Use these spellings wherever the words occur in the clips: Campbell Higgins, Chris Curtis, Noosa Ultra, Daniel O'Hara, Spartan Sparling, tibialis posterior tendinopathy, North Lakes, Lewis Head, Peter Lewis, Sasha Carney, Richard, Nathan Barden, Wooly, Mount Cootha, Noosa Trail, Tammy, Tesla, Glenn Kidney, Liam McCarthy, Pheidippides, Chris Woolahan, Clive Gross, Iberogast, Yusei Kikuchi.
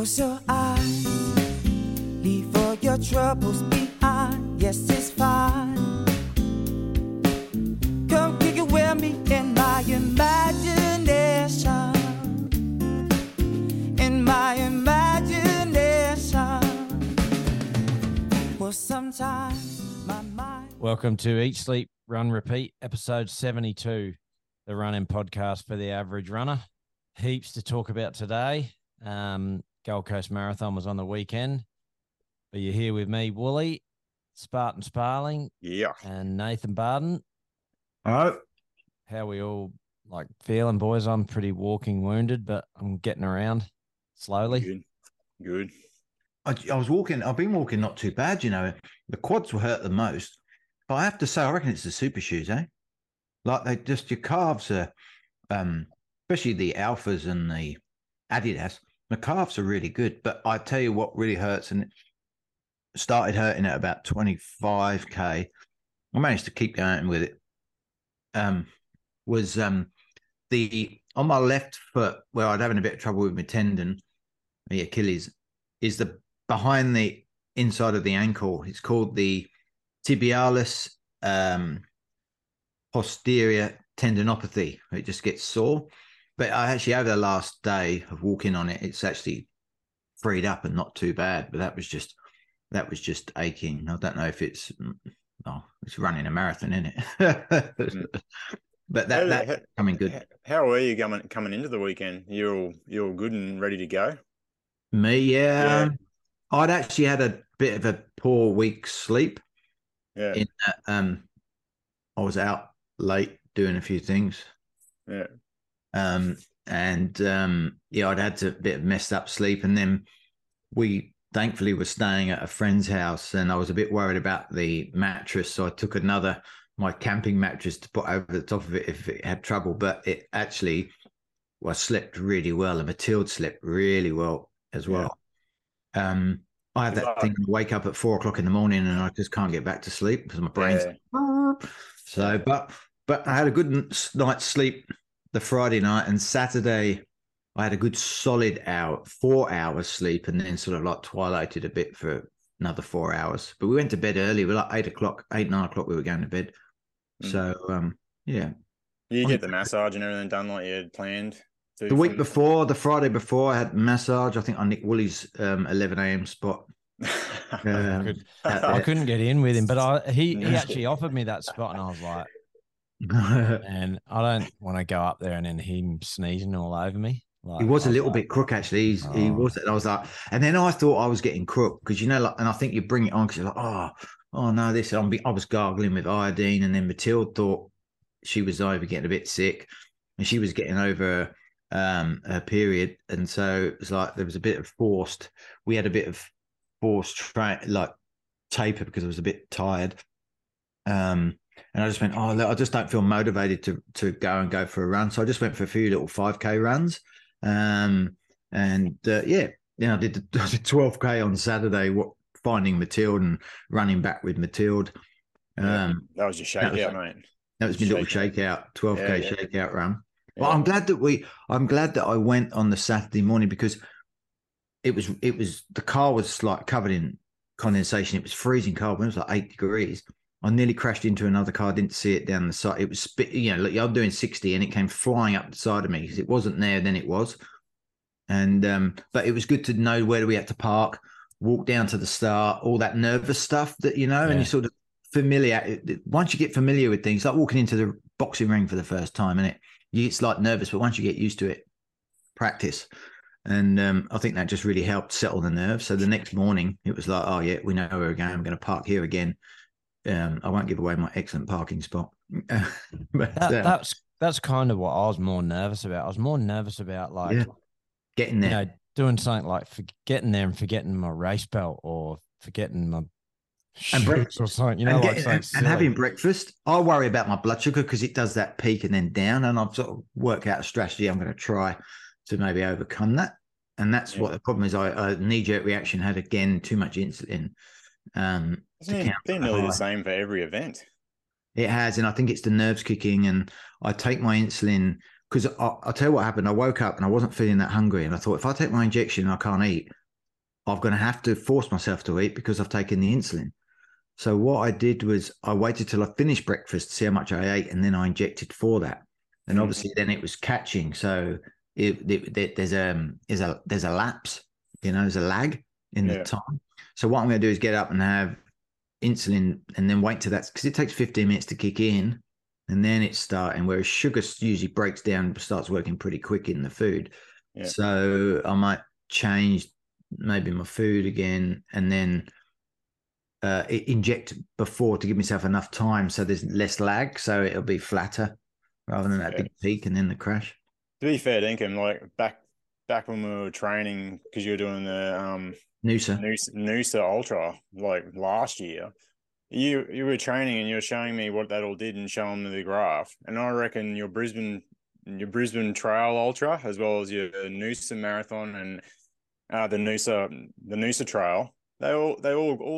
Close your eyes, leave all your troubles behind. Yes, it's fine. Come kick it with me in my imagination. In my imagination. Well, sometimes my mind. Welcome to Eat Sleep Run Repeat, episode 72, the running podcast for the average runner. Heaps to talk about today. Gold Coast Marathon was on the weekend, but you're here with me, Wooly, Spartan Sparling, yeah, and Nathan Barden. Hello. How we all like feeling, boys? I'm pretty walking wounded, but I'm getting around slowly. Good. I was walking. I've been walking not too bad, you know. The quads were hurt the most, but I have to say, I reckon it's the super shoes, eh? Like they just your calves are, especially the Alphas and the Adidas. My calves are really good, but I tell you what really hurts, and it started hurting at about 25k. I managed to keep going with it. The on my left foot where I'd having a bit of trouble with my tendon, the Achilles, is the behind the inside of the ankle. It's called the tibialis posterior tendinopathy. It just gets sore. But I actually, over the last day of walking on it, it's actually freed up and not too bad. But that was just aching. I don't know if it's running a marathon, isn't it? But that's coming good. How are you coming into the weekend? You're all good and ready to go? Me, yeah. I'd actually had a bit of a poor week's sleep. Yeah. I was out late doing a few things. Yeah. I'd had a bit of messed up sleep, and then we thankfully were staying at a friend's house, and I was a bit worried about the mattress, so I took my camping mattress to put over the top of it if it had trouble. But it actually, well, I slept really well, and Matilde slept really well as well. Yeah. I have that thing, I wake up at 4 o'clock in the morning, and I just can't get back to sleep because my brain's so. But I had a good night's sleep the Friday night, and Saturday I had a good solid 4 hours sleep, and then sort of like twilighted a bit for another 4 hours. But we went to bed early. We were like 9 o'clock we were going to bed. So, yeah. You get the massage and everything done like you had planned? The week before, the Friday before, I had massage, I think, on Nick Woolley's 11 a.m. spot. I couldn't get in with him, but he actually offered me that spot, and I was like, and I don't want to go up there and then him sneezing all over me. Like, he was a little bit crook, actually. He was. And I was like, and then I thought I was getting crook because, you know, like, and I think you bring it on because you're like, oh no, this. I was gargling with iodine, and then Matilde thought she was over getting a bit sick, and she was getting over her period, and so it was like there was a bit of forced. We had a bit of forced like taper because I was a bit tired. And I just went, look, I just don't feel motivated to go for a run. So I just went for a few little 5K runs. I did the 12K on Saturday, finding Matilde and running back with Matilde. That was your shakeout, mate. That was my little shakeout, 12K shakeout run. Yeah. Well, I'm glad that I went on the Saturday morning because it was the car was like covered in condensation. It was freezing cold when it was like 8 degrees. I nearly crashed into another car. I didn't see it down the side. It was, I'm doing 60, and it came flying up the side of me because it wasn't there. Then it was, and but it was good to know where we had to park, walk down to the start, all that nervous stuff that you know, and you sort of familiar. Once you get familiar with things, like walking into the boxing ring for the first time, and it's like nervous, but once you get used to it, practice, and I think that just really helped settle the nerves. So the next morning, it was like, we know where we're going. I'm going to park here again. I won't give away my excellent parking spot. But, that's kind of what I was more nervous about. I was more nervous about getting there, you know, doing something like getting there and forgetting my race belt or forgetting my breakfast or something. You know, and having breakfast. I worry about my blood sugar because it does that peak and then down, and I've sort of worked out a strategy. I'm going to try to maybe overcome that, and that's what the problem is. I knee-jerk reaction had again too much insulin. It's been nearly the same for every event. It has, and I think it's the nerves kicking. And I take my insulin because I'll tell you what happened. I woke up and I wasn't feeling that hungry. And I thought, if I take my injection and I can't eat, I'm going to have to force myself to eat because I've taken the insulin. So what I did was I waited till I finished breakfast to see how much I ate, and then I injected for that. And obviously then it was catching. So there's a lapse, you know, there's a lag in the time. So what I'm going to do is get up and have insulin and then wait till that's, because it takes 15 minutes to kick in. And then it's starting, whereas sugar usually breaks down and starts working pretty quick in the food. Yeah. So I might change maybe my food again and then inject before to give myself enough time so there's less lag. So it'll be flatter rather than that big peak and then the crash. To be fair, Dinkum, like back when we were training, because you were doing the Noosa Ultra like last year, You were training and you were showing me what that all did and showing me the graph. And I reckon your Brisbane Trail Ultra, as well as your Noosa Marathon and the Noosa Trail, all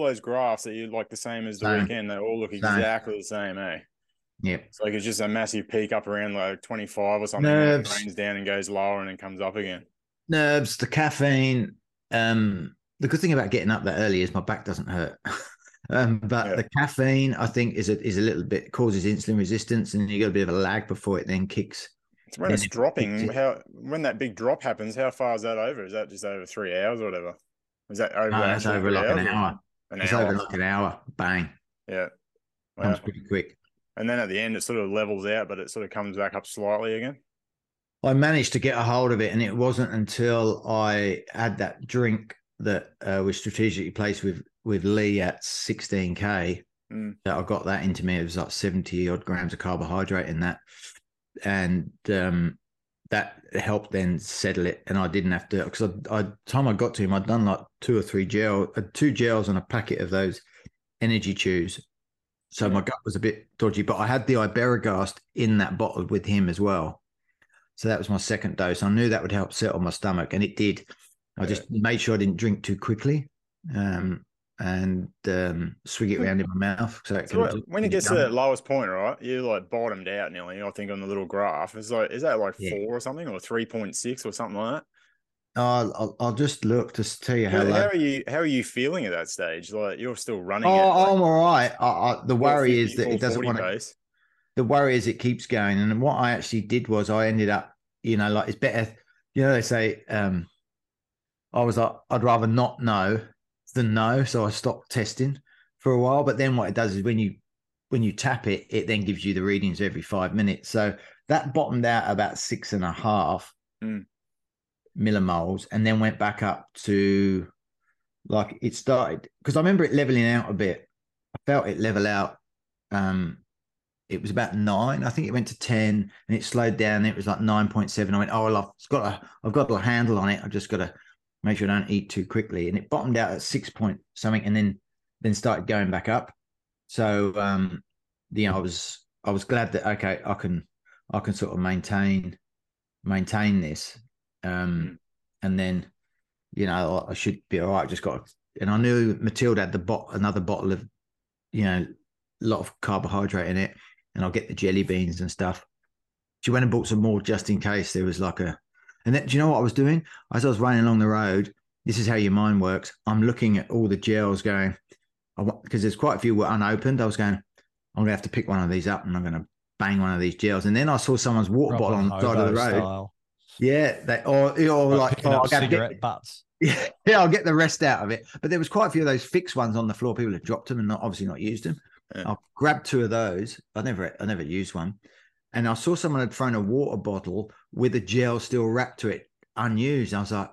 those graphs that you like the same as the weekend, they all look exactly the same, eh? Yeah. It's like it's just a massive peak up around like 25 or something. Nerves. It rains down and goes lower and it comes up again. Nerves, the caffeine. The good thing about getting up that early is my back doesn't hurt. The caffeine, I think, is a little bit, causes insulin resistance, and you get a bit of a lag before it then kicks. It's when it's dropping. When that big drop happens, how far is that over? Is that just over 3 hours or whatever? Is that over? No, that's over like an hour. It's over like an hour. Bang. Yeah. Wow. Comes pretty quick. And then at the end, it sort of levels out, but it sort of comes back up slightly again. I managed to get a hold of it, and it wasn't until I had that drink that was strategically placed with Lee at 16K, that I got that into me. It was like 70 odd grams of carbohydrate in that. And that helped then settle it. And I didn't have to, because time I got to him, I'd done like two gels and a packet of those energy chews. So my gut was a bit dodgy, but I had the Iberogast in that bottle with him as well. So that was my second dose. I knew that would help settle my stomach, and it did. I just made sure I didn't drink too quickly. And swig it around in my mouth. When it gets to that lowest point, right, you like bottomed out nearly, I think, on the little graph. It's like, is that like 4 or something, or 3.6 or something like that? I'll just look to tell you how. How are you feeling at that stage? Like, you're still running. I'm all right. The worry is that it doesn't want to. The worry is it keeps going. And what I actually did was I ended up, like it's better. They say I was like, I'd rather not know than no, so I stopped testing for a while. But then what it does is when you tap it, it then gives you the readings every 5 minutes. So that bottomed out about 6.5 millimoles, and then went back up to, like, it started, because I remember it leveling out a bit. I felt it level out. It was about 9. I think it went to 10, and it slowed down. It was like 9.7. I went, oh, well, I've got a handle on it. I've just got to make sure I don't eat too quickly. And it bottomed out at 6 point something, and then started going back up. So, I was glad that, okay, I can sort of maintain this. And then, I should be all right. And I knew Matilde had another bottle of, a lot of carbohydrate in it, and I'll get the jelly beans and stuff. She went and bought some more just in case there was like a, and then, do you know what I was doing? As I was running along the road, this is how your mind works. I'm looking at all the gels going, because there's quite a few were unopened. I was going, I'm going to have to pick one of these up, and I'm going to bang one of these gels. And then I saw someone's water bottle on the side of the road. Style. Yeah. I'll cigarette butts. Yeah, I'll get the rest out of it. But there was quite a few of those fixed ones on the floor. People had dropped them and obviously not used them. Yeah. I'll grab 2 of those. I never used one. And I saw someone had thrown a water bottle with a gel still wrapped to it, unused. I was like,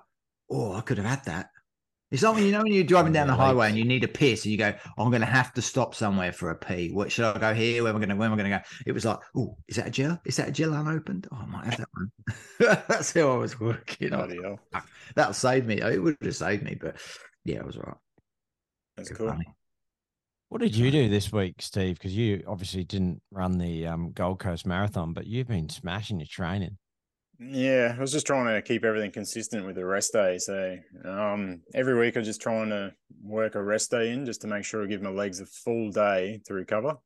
oh, I could have had that. It's like, when you're driving down the highway and you need a piss, and you go, oh, I'm going to have to stop somewhere for a pee. What, should I go here? Where am I going to go? It was like, oh, is that a gel? Is that a gel unopened? Oh, I might have that one. That's how I was working. That'll save me. It would have saved me, but yeah, I was all right. That's cool. Funny. What did you do this week, Steve? Because you obviously didn't run the Gold Coast Marathon, but you've been smashing your training. Yeah, I was just trying to keep everything consistent with the rest day. So every week I was just trying to work a rest day in, just to make sure I give my legs a full day to recover.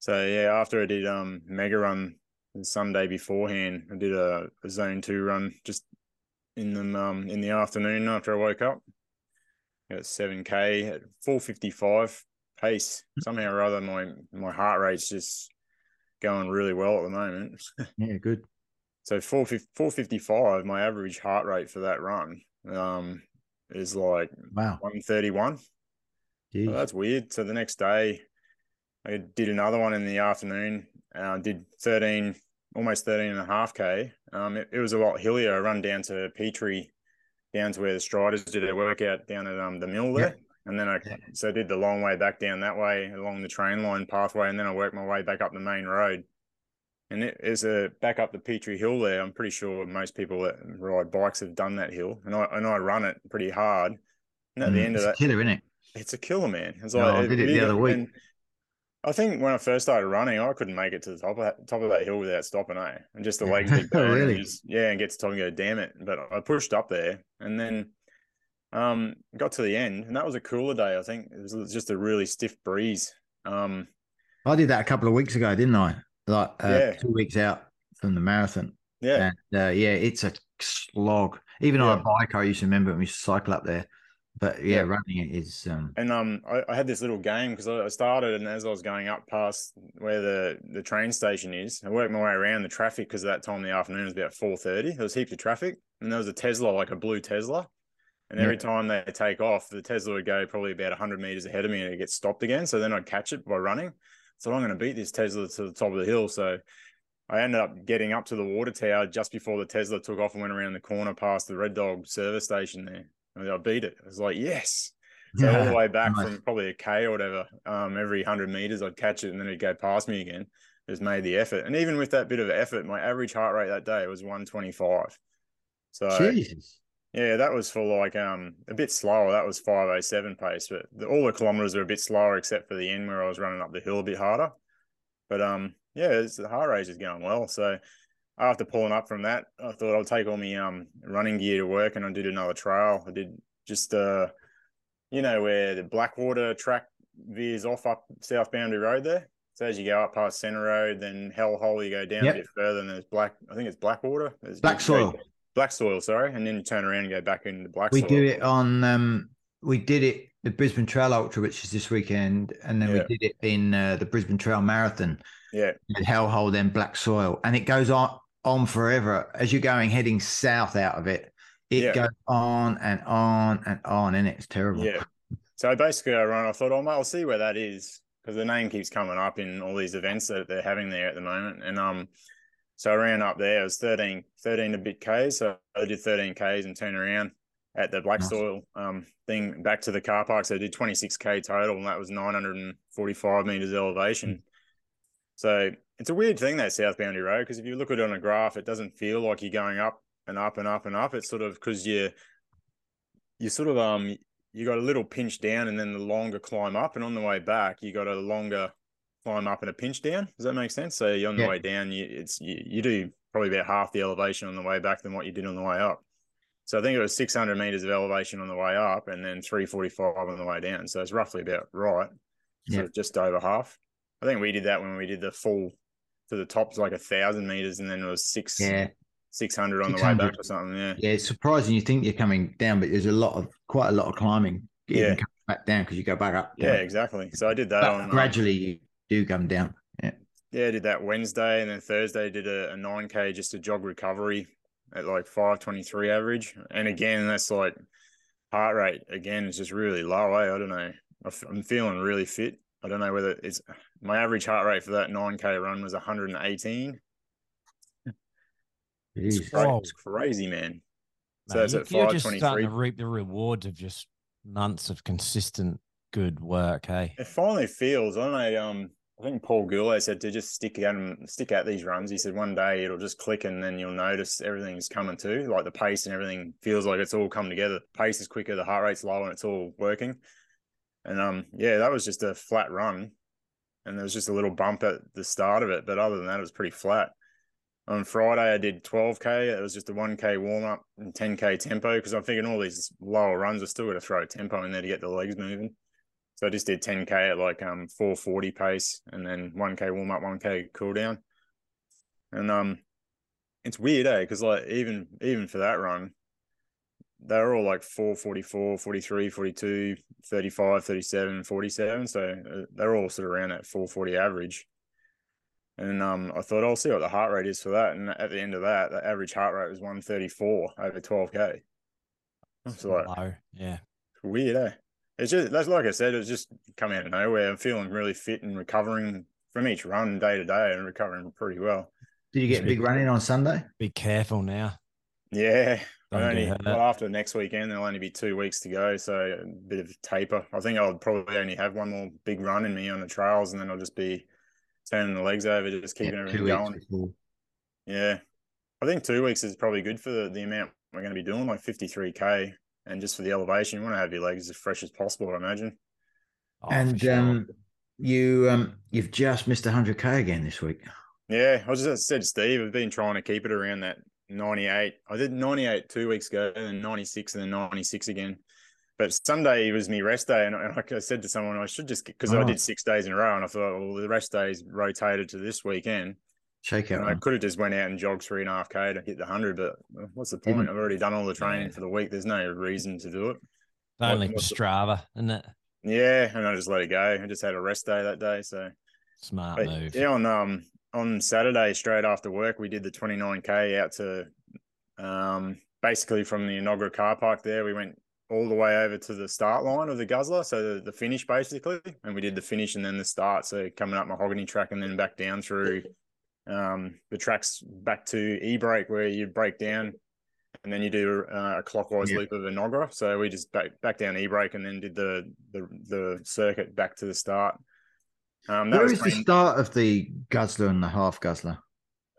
So yeah, after I did Mega Run the Sunday beforehand, I did a zone 2 run just in the afternoon after I woke up. Got 7K at 4:55 pace. Somehow or other, my heart rate's just going really well at the moment. Yeah, good. So 4:55, my average heart rate for that run is like, wow, 131. So that's weird. So the next day, I did another one in the afternoon. Did 13, almost 13.5K. It was a lot hillier. I run down to Petrie, down to where the Striders did their workout down at the mill there. Yeah. And then I did the long way back down that way along the train line pathway. And then I worked my way back up the main road. And it is back up the Petrie Hill there. I'm pretty sure most people that ride bikes have done that hill. And I run it pretty hard. And at the end of that, it's a killer, isn't it? It's a killer, man. It's like, I did it the other week. I think when I first started running, I couldn't make it to the top of that hill without stopping, eh? And just the legs. Really? And get to the top and go, damn it. But I pushed up there and then got to the end. And that was a cooler day, I think. It was just a really stiff breeze. I did that a couple of weeks ago, didn't I? Like 2 weeks out from the marathon. Yeah. And, it's a slog. Even on a bike, I used to remember when we cycle up there. But running it is. I had this little game because I started, and as I was going up past where the train station is, I worked my way around the traffic because that time in the afternoon was about 4:30. There was heaps of traffic, and there was a Tesla, like a blue Tesla. And every time they take off, the Tesla would go probably about 100 meters ahead of me, and it gets stopped again. So then I'd catch it by running. So I'm going to beat this Tesla to the top of the hill. So I ended up getting up to the water tower just before the Tesla took off and went around the corner past the Red Dog service station there. I beat it. I was like, yes. So all the way back from probably a K or whatever, every 100 meters I'd catch it and then it'd go past me again. Just made the effort. And even with that bit of effort, my average heart rate that day was 125. So Jesus. Yeah, that was for like a bit slower. That was 5:07 pace, but all the kilometers were a bit slower except for the end where I was running up the hill a bit harder. But the heart rate is going well. So after pulling up from that, I thought I'll take all my running gear to work, and I did another trail. I did just, where the Blackwater track veers off up South Boundary Road there. So as you go up past Centre Road, then Hellhole, you go down a bit further, and there's Blackwater. There's Black Soil, sorry. And then you turn around and go back into Black Soil. We did it, the Brisbane Trail Ultra, which is this weekend, and then we did it in the Brisbane Trail Marathon. Yeah. Hellhole, then Black Soil. And it goes on forever. As you're heading south out of it, it goes on and on and on, and it's terrible. Yeah. So basically I thought, oh mate, I'll see where that is, because the name keeps coming up in all these events that they're having there at the moment. And so I ran up there. It was 13 a bit Ks. So I did 13 Ks and turned around at the Black Soil thing back to the car park. So I did 26K total, and that was 945 meters elevation. Mm-hmm. So it's a weird thing, that South Boundary Road, because if you look at it on a graph, it doesn't feel like you're going up and up and up and up. It's sort of because you sort of you got a little pinch down and then the longer climb up, and on the way back you got a longer climb up and a pinch down. Does that make sense? So you're on the way down, you do probably about half the elevation on the way back than what you did on the way up. So I think it was 600 meters of elevation on the way up and then 345 on the way down. So it's roughly about right, sort of just over half. I think we did that when we did the full to the top, like 1,000 meters, and then it was 600 on the way back or something. Yeah, yeah. It's surprising. You think you're coming down, but there's quite a lot of climbing. Yeah, coming back down because you go back up. Down. Yeah, exactly. So I did that. Gradually, you do come down. Yeah, I did that Wednesday, and then Thursday I did a 9K just a jog recovery at like 5:23 average, and again that's like heart rate again is just really low. I don't know. I'm feeling really fit. I don't know whether it's my average heart rate for that 9K run was 118. It's crazy, man. So it's at 5:23. You're just starting to reap the rewards of just months of consistent good work, hey? It finally feels. I don't know. I think Paul Goulet said to just stick at these runs. He said one day it'll just click, and then you'll notice everything's coming to, like the pace and everything feels like it's all come together. The pace is quicker, the heart rate's lower, and it's all working. And that was just a flat run, and there was just a little bump at the start of it, but other than that, it was pretty flat. On Friday, I did 12K. It was just a 1K warm up and 10K tempo, because I'm thinking all these lower runs are still going to throw tempo in there to get the legs moving. So I just did 10K at like 4:40 pace, and then 1K warm up, 1K cool down. And it's weird, eh? Because like even for that run, they're all like 4:44, 43, 42, 35, 37, 47. So they're all sort of around that 4:40 average. And I thought, I'll see what the heart rate is for that. And at the end of that, the average heart rate was 134 over 12K. That's so like, low. Yeah. Weird, eh? It's just, that's like I said, it was just come out of nowhere. I'm feeling really fit and recovering from each run day to day and recovering pretty well. Did you get big run in on Sunday? Be careful now. Yeah. Well, after the next weekend, there'll only be 2 weeks to go. So a bit of taper. I think I'll probably only have one more big run in me on the trails, and then I'll just be turning the legs over, just keeping everything going. Cool. Yeah. I think 2 weeks is probably good for the amount we're going to be doing, like 53K. And just for the elevation, you want to have your legs as fresh as possible, I imagine. Oh, and sure. You've just missed 100K again this week. Yeah. I just said, Steve, I've been trying to keep it around that 98. I did 98 2 weeks ago, and then 96, and then 96 again. But Sunday was me rest day, and I said to someone, I should just, because I did 6 days in a row, and I thought, well, the rest days rotated to this weekend. Shake out. I could have just went out and jogged 3.5K to hit the 100, but what's the point? I've already done all the training for the week. There's no reason to do it. Only Strava, isn't it? Yeah, and I just let it go. I just had a rest day that day, so smart move. Yeah, on Saturday, straight after work, we did the 29K out to basically from the inaugural car park there. We went all the way over to the start line of the Guzzler, so the finish basically, and we did the finish and then the start, so coming up Mahogany Track and then back down through the tracks back to E-Break, where you break down and then you do a clockwise loop of Inaugura. So we just back down E-Break and then did the circuit back to the start. Where is the start of the Guzzler and the Half Guzzler?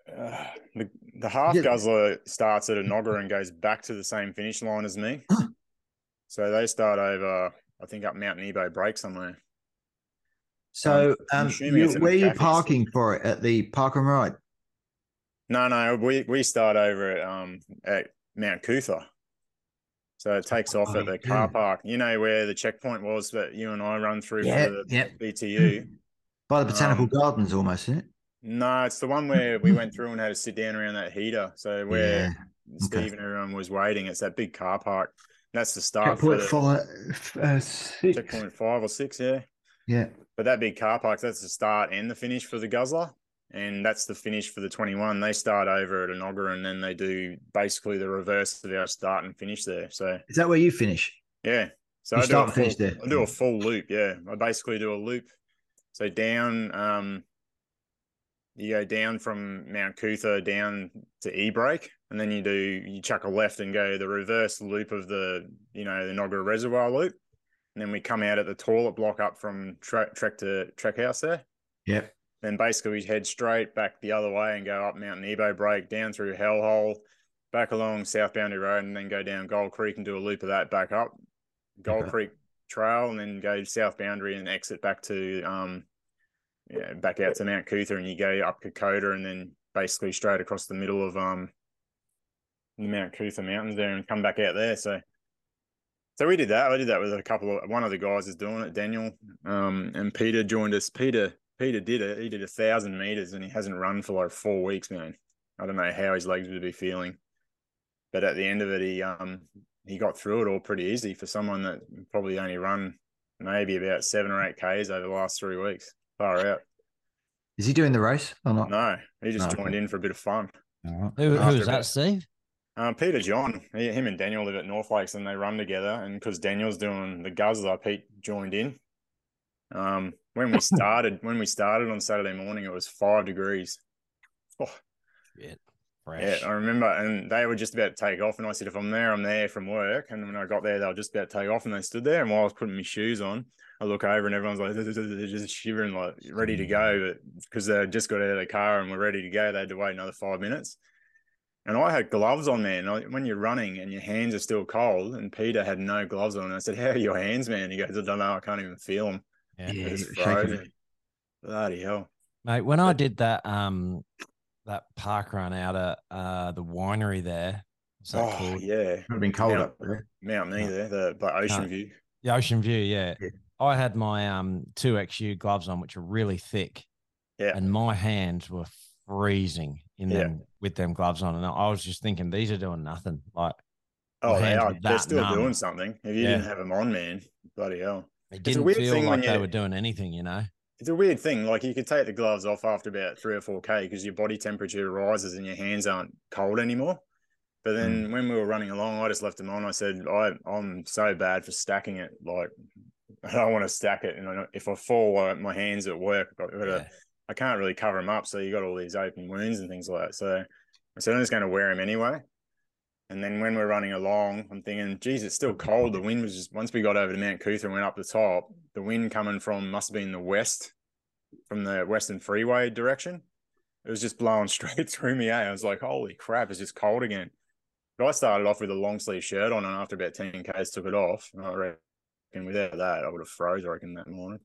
The Half Guzzler starts at Inaugura and goes back to the same finish line as me. So they start over, I think, up Mount Nebo Break somewhere. So where are you parking for it? At the park and ride? No, we start over at Mount Cootha. So it takes off at the car park. You know where the checkpoint was that you and I run through for the BTU? By the Botanical Gardens almost, isn't it? No, it's the one where we went through and had to sit down around that heater. So where Steve and everyone was waiting. It's that big car park. That's the start. Checkpoint 5 or 6, yeah. Yeah. But that big car park, that's the start and the finish for the Guzzler. And that's the finish for the 21. They start over at Inaugura and then they do basically the reverse of our start and finish there. So is that where you finish? Yeah. So I start and finish there. I do a full loop, yeah. I basically do a loop. So down, you go down from Mount Cootha down to E-Break, and then you chuck a left and go the reverse loop of the Inaugura Reservoir loop. And then we come out at the toilet block up from Trek to Trek House there. Yep. Then basically we head straight back the other way and go up Mount Nebo Break, down through Hellhole, back along South Boundary Road, and then go down Gold Creek and do a loop of that back up Gold Creek Trail, and then go to South Boundary and exit back to back out to Mount Cootha, and you go up Kokoda and then basically straight across the middle of the Mount Cootha Mountains there and come back out there. So we did that. I did that with one of the guys is doing it, Daniel, and Peter joined us. Peter did it. He did 1,000 meters and he hasn't run for like 4 weeks, man. I don't know how his legs would be feeling, but at the end of it, he got through it all pretty easy for someone that probably only run maybe about 7 or 8 Ks over the last 3 weeks. Far out. Is he doing the race or not? No, he just joined in for a bit of fun. Right. Who was that, Steve? Peter John, him and Daniel live at North Lakes and they run together. And because Daniel's doing the Guzzler, Pete joined in. When we started on Saturday morning, it was 5 degrees. Oh, yeah, I remember. And they were just about to take off. And I said, if I'm there, I'm there from work. And when I got there, they were just about to take off. And they stood there. And while I was putting my shoes on, I look over and everyone's like, they're just shivering, like ready to go. But because they just got out of the car and were ready to go, they had to wait another 5 minutes. And I had gloves on, man. When you're running and your hands are still cold, and Peter had no gloves on, and I said, how are your hands, man? He goes, I don't know. I can't even feel them. Yeah, shaking. Bloody hell. Mate, when I did that park run out of the winery there. Yeah. It would have been cold up there. Mount Me there, the Ocean View. The Ocean View, yeah. I had my 2XU gloves on, which are really thick. Yeah. And my hands were freezing in them with them gloves on. And I was just thinking, these are doing nothing. Like, oh, they are. They're still doing something. If you didn't have them on, man, bloody hell. It didn't feel like they were doing anything, you know? It's a weird thing. Like, you could take the gloves off after about 3 or 4K because your body temperature rises and your hands aren't cold anymore. But then when we were running along, I just left them on. I said, I'm so bad for stacking it. Like, I don't want to stack it. And if I fall, my hands at work, I can't really cover them up. So you got all these open wounds and things like that. So I said, I'm just going to wear them anyway. And then when we're running along, I'm thinking, geez, it's still cold. The wind was just, once we got over to Mount Cootha and went up the top, the wind coming from must have been the west, from the Western Freeway direction. It was just blowing straight through me. I was like, holy crap, it's just cold again. But I started off with a long sleeve shirt on, and after about 10Ks, took it off. And I reckon without that, I would have froze, I reckon, that morning.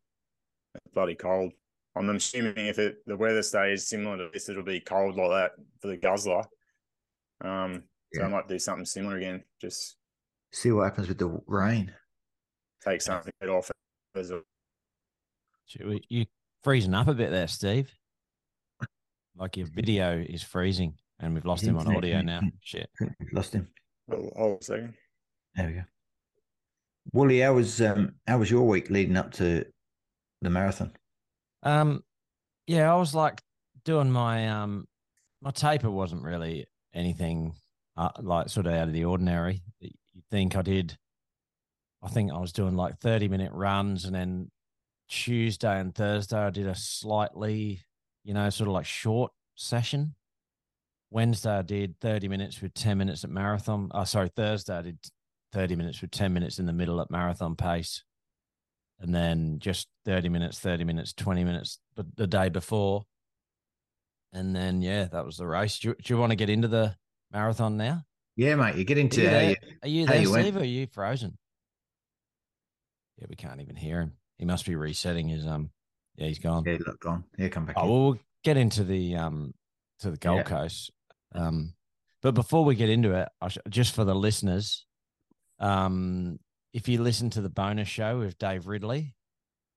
It's bloody cold. I'm assuming if the weather stays similar to this, it'll be cold like that for the Guzzler. So I might do something similar again. Just see what happens with the rain. Take something off. You're freezing up a bit there, Steve. Like your video is freezing, and we've lost him on audio now. Shit, lost him. Hold a second. There we go. Wooly, how was your week leading up to the marathon? I was like doing my my taper wasn't really anything. Like sort of out of the ordinary. You'd think I was doing like 30-minute runs, and then Tuesday and Thursday I did a slightly, sort of like short session. Wednesday I did 30 minutes with 10 minutes at marathon. Thursday I did 30 minutes with 10 minutes in the middle at marathon pace. And then just 30 minutes, 20 minutes the day before. And then, that was the race. Do you want to get into the marathon now? Yeah, mate. You get into Are you there, Steve, or are you frozen? Yeah, we can't even hear him. He must be resetting his he's gone. Yeah, look, gone. Yeah, come back. Oh, well, we'll get into the to the Gold Coast. But before we get into it, just for the listeners, if you listen to the bonus show with Dave Ridley,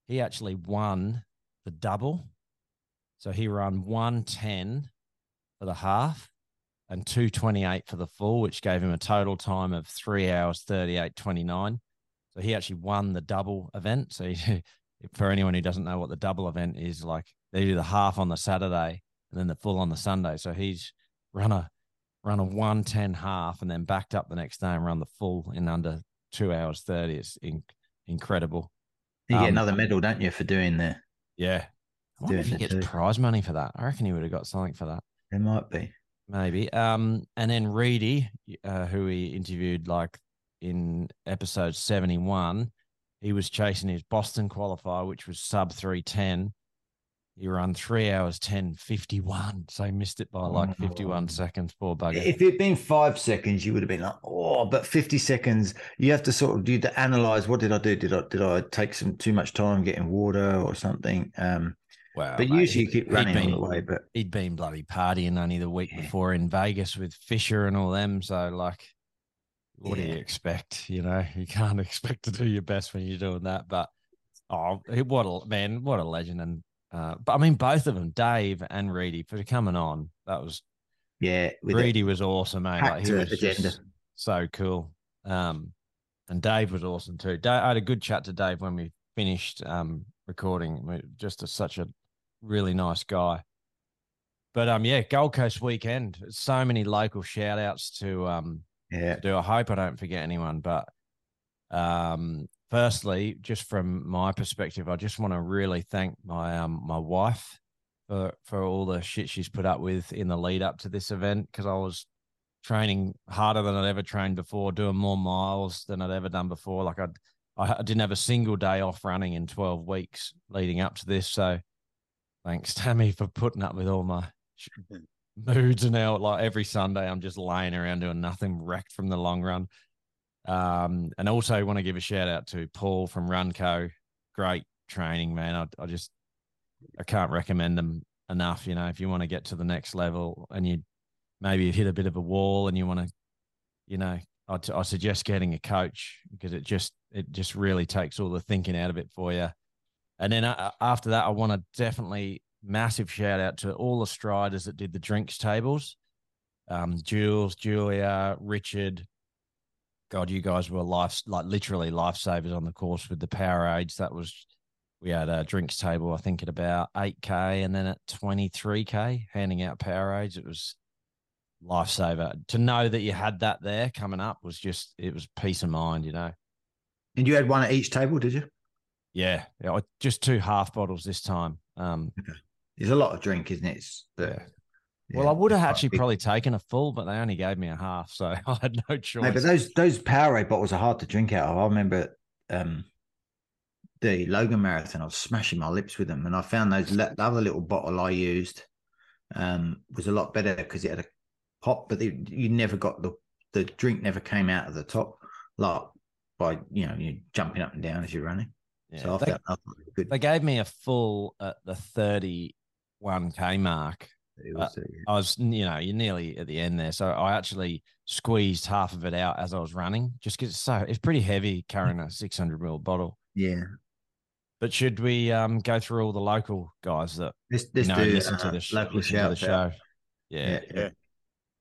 he actually won the double. So he ran 1:10 for the half and 2:28 for the full, which gave him a total time of 3 hours, 38:29. So he actually won the double event. So for anyone who doesn't know what the double event is, like they do the half on the Saturday and then the full on the Sunday. So he's run a 1:10 half and then backed up the next day and run the full in under 2 hours 30. It's incredible. You get another medal, don't you, for doing that? Yeah. I wonder if he gets prize money for that. I reckon he would have got something for that. There might be. Maybe. And then Reedy, who we interviewed like in episode 71, he was chasing his Boston qualifier, which was sub 3:10. He ran 3 hours 10:51, so he missed it by like 51 seconds. Poor bugger. If it had been 5 seconds, you would have been like, but 50 seconds, you have to you have to analyze, what did I do? Did I take too much time getting water or something? Wow, but mate, usually you keep running all the way. But he'd been bloody partying only the week before in Vegas with Fisher and all them. So, like, what do you expect? You can't expect to do your best when you're doing that. But what a legend! And but I mean, both of them, Dave and Reedy, for coming on. That was Reedy was awesome, mate. Like, he was just so cool. And Dave was awesome too. I had a good chat to Dave when we finished recording. We're just such a really nice guy. But Gold Coast weekend, so many local shout outs to do. I hope I don't forget anyone, but firstly, just from my perspective, I just want to really thank my my wife for all the shit she's put up with in the lead up to this event, because I was training harder than I'd ever trained before, doing more miles than I'd ever done before. Like I didn't have a single day off running in 12 weeks leading up to this, so thanks, Tammy, for putting up with all my moods and out. Like every Sunday, I'm just laying around doing nothing, wrecked from the long run. And also want to give a shout out to Paul from Runco. Great training, man. I can't recommend them enough. If you want to get to the next level and you maybe hit a bit of a wall and you want to, I suggest getting a coach, because it just really takes all the thinking out of it for you. And then after that, I want to definitely massive shout out to all the striders that did the drinks tables. Jules, Julia, Richard. God, you guys were literally lifesavers on the course with the Powerades. That was, we had a drinks table, I think, at about 8K and then at 23K, handing out Powerades. It was lifesaver. To know that you had that there coming up was just, it was peace of mind, you know. And you had one at each table, did you? Yeah. Yeah, just 2 half bottles this time. Okay. There's a lot of drink, isn't it? Yeah, well, I would have actually probably taken a full, but they only gave me a half, so I had no choice. No, but those Powerade bottles are hard to drink out of. I remember the Logan Marathon, I was smashing my lips with them, and I found the other little bottle I used was a lot better because it had a pop, but you never got the drink never came out of the top, like by you jumping up and down as you're running. Yeah, so I thought it was good. They gave me a full at the 31K mark. I was, you're nearly at the end there. So I actually squeezed half of it out as I was running, just because it's pretty heavy carrying a 600 ml bottle. Yeah. But should we go through all the local guys that listen to the show? Yeah.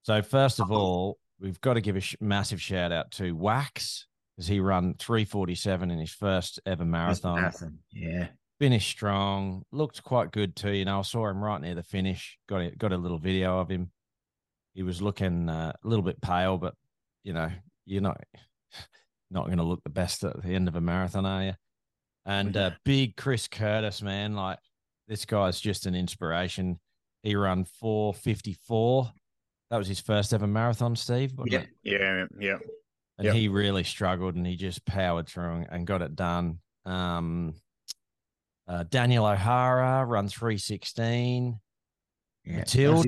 So first of all, we've got to give a massive shout out to Wax, because he ran 3:47 in his first ever marathon. Yeah. Finished strong, looked quite good too. I saw him right near the finish, got a little video of him. He was looking a little bit pale, but, you're not going to look the best at the end of a marathon, are you? And big Chris Curtis, man, like this guy's just an inspiration. He ran 4:54. That was his first ever marathon, Steve. Yeah. And he really struggled, and he just powered through and got it done. Daniel O'Hara, run 3:16. Yeah, Matilde,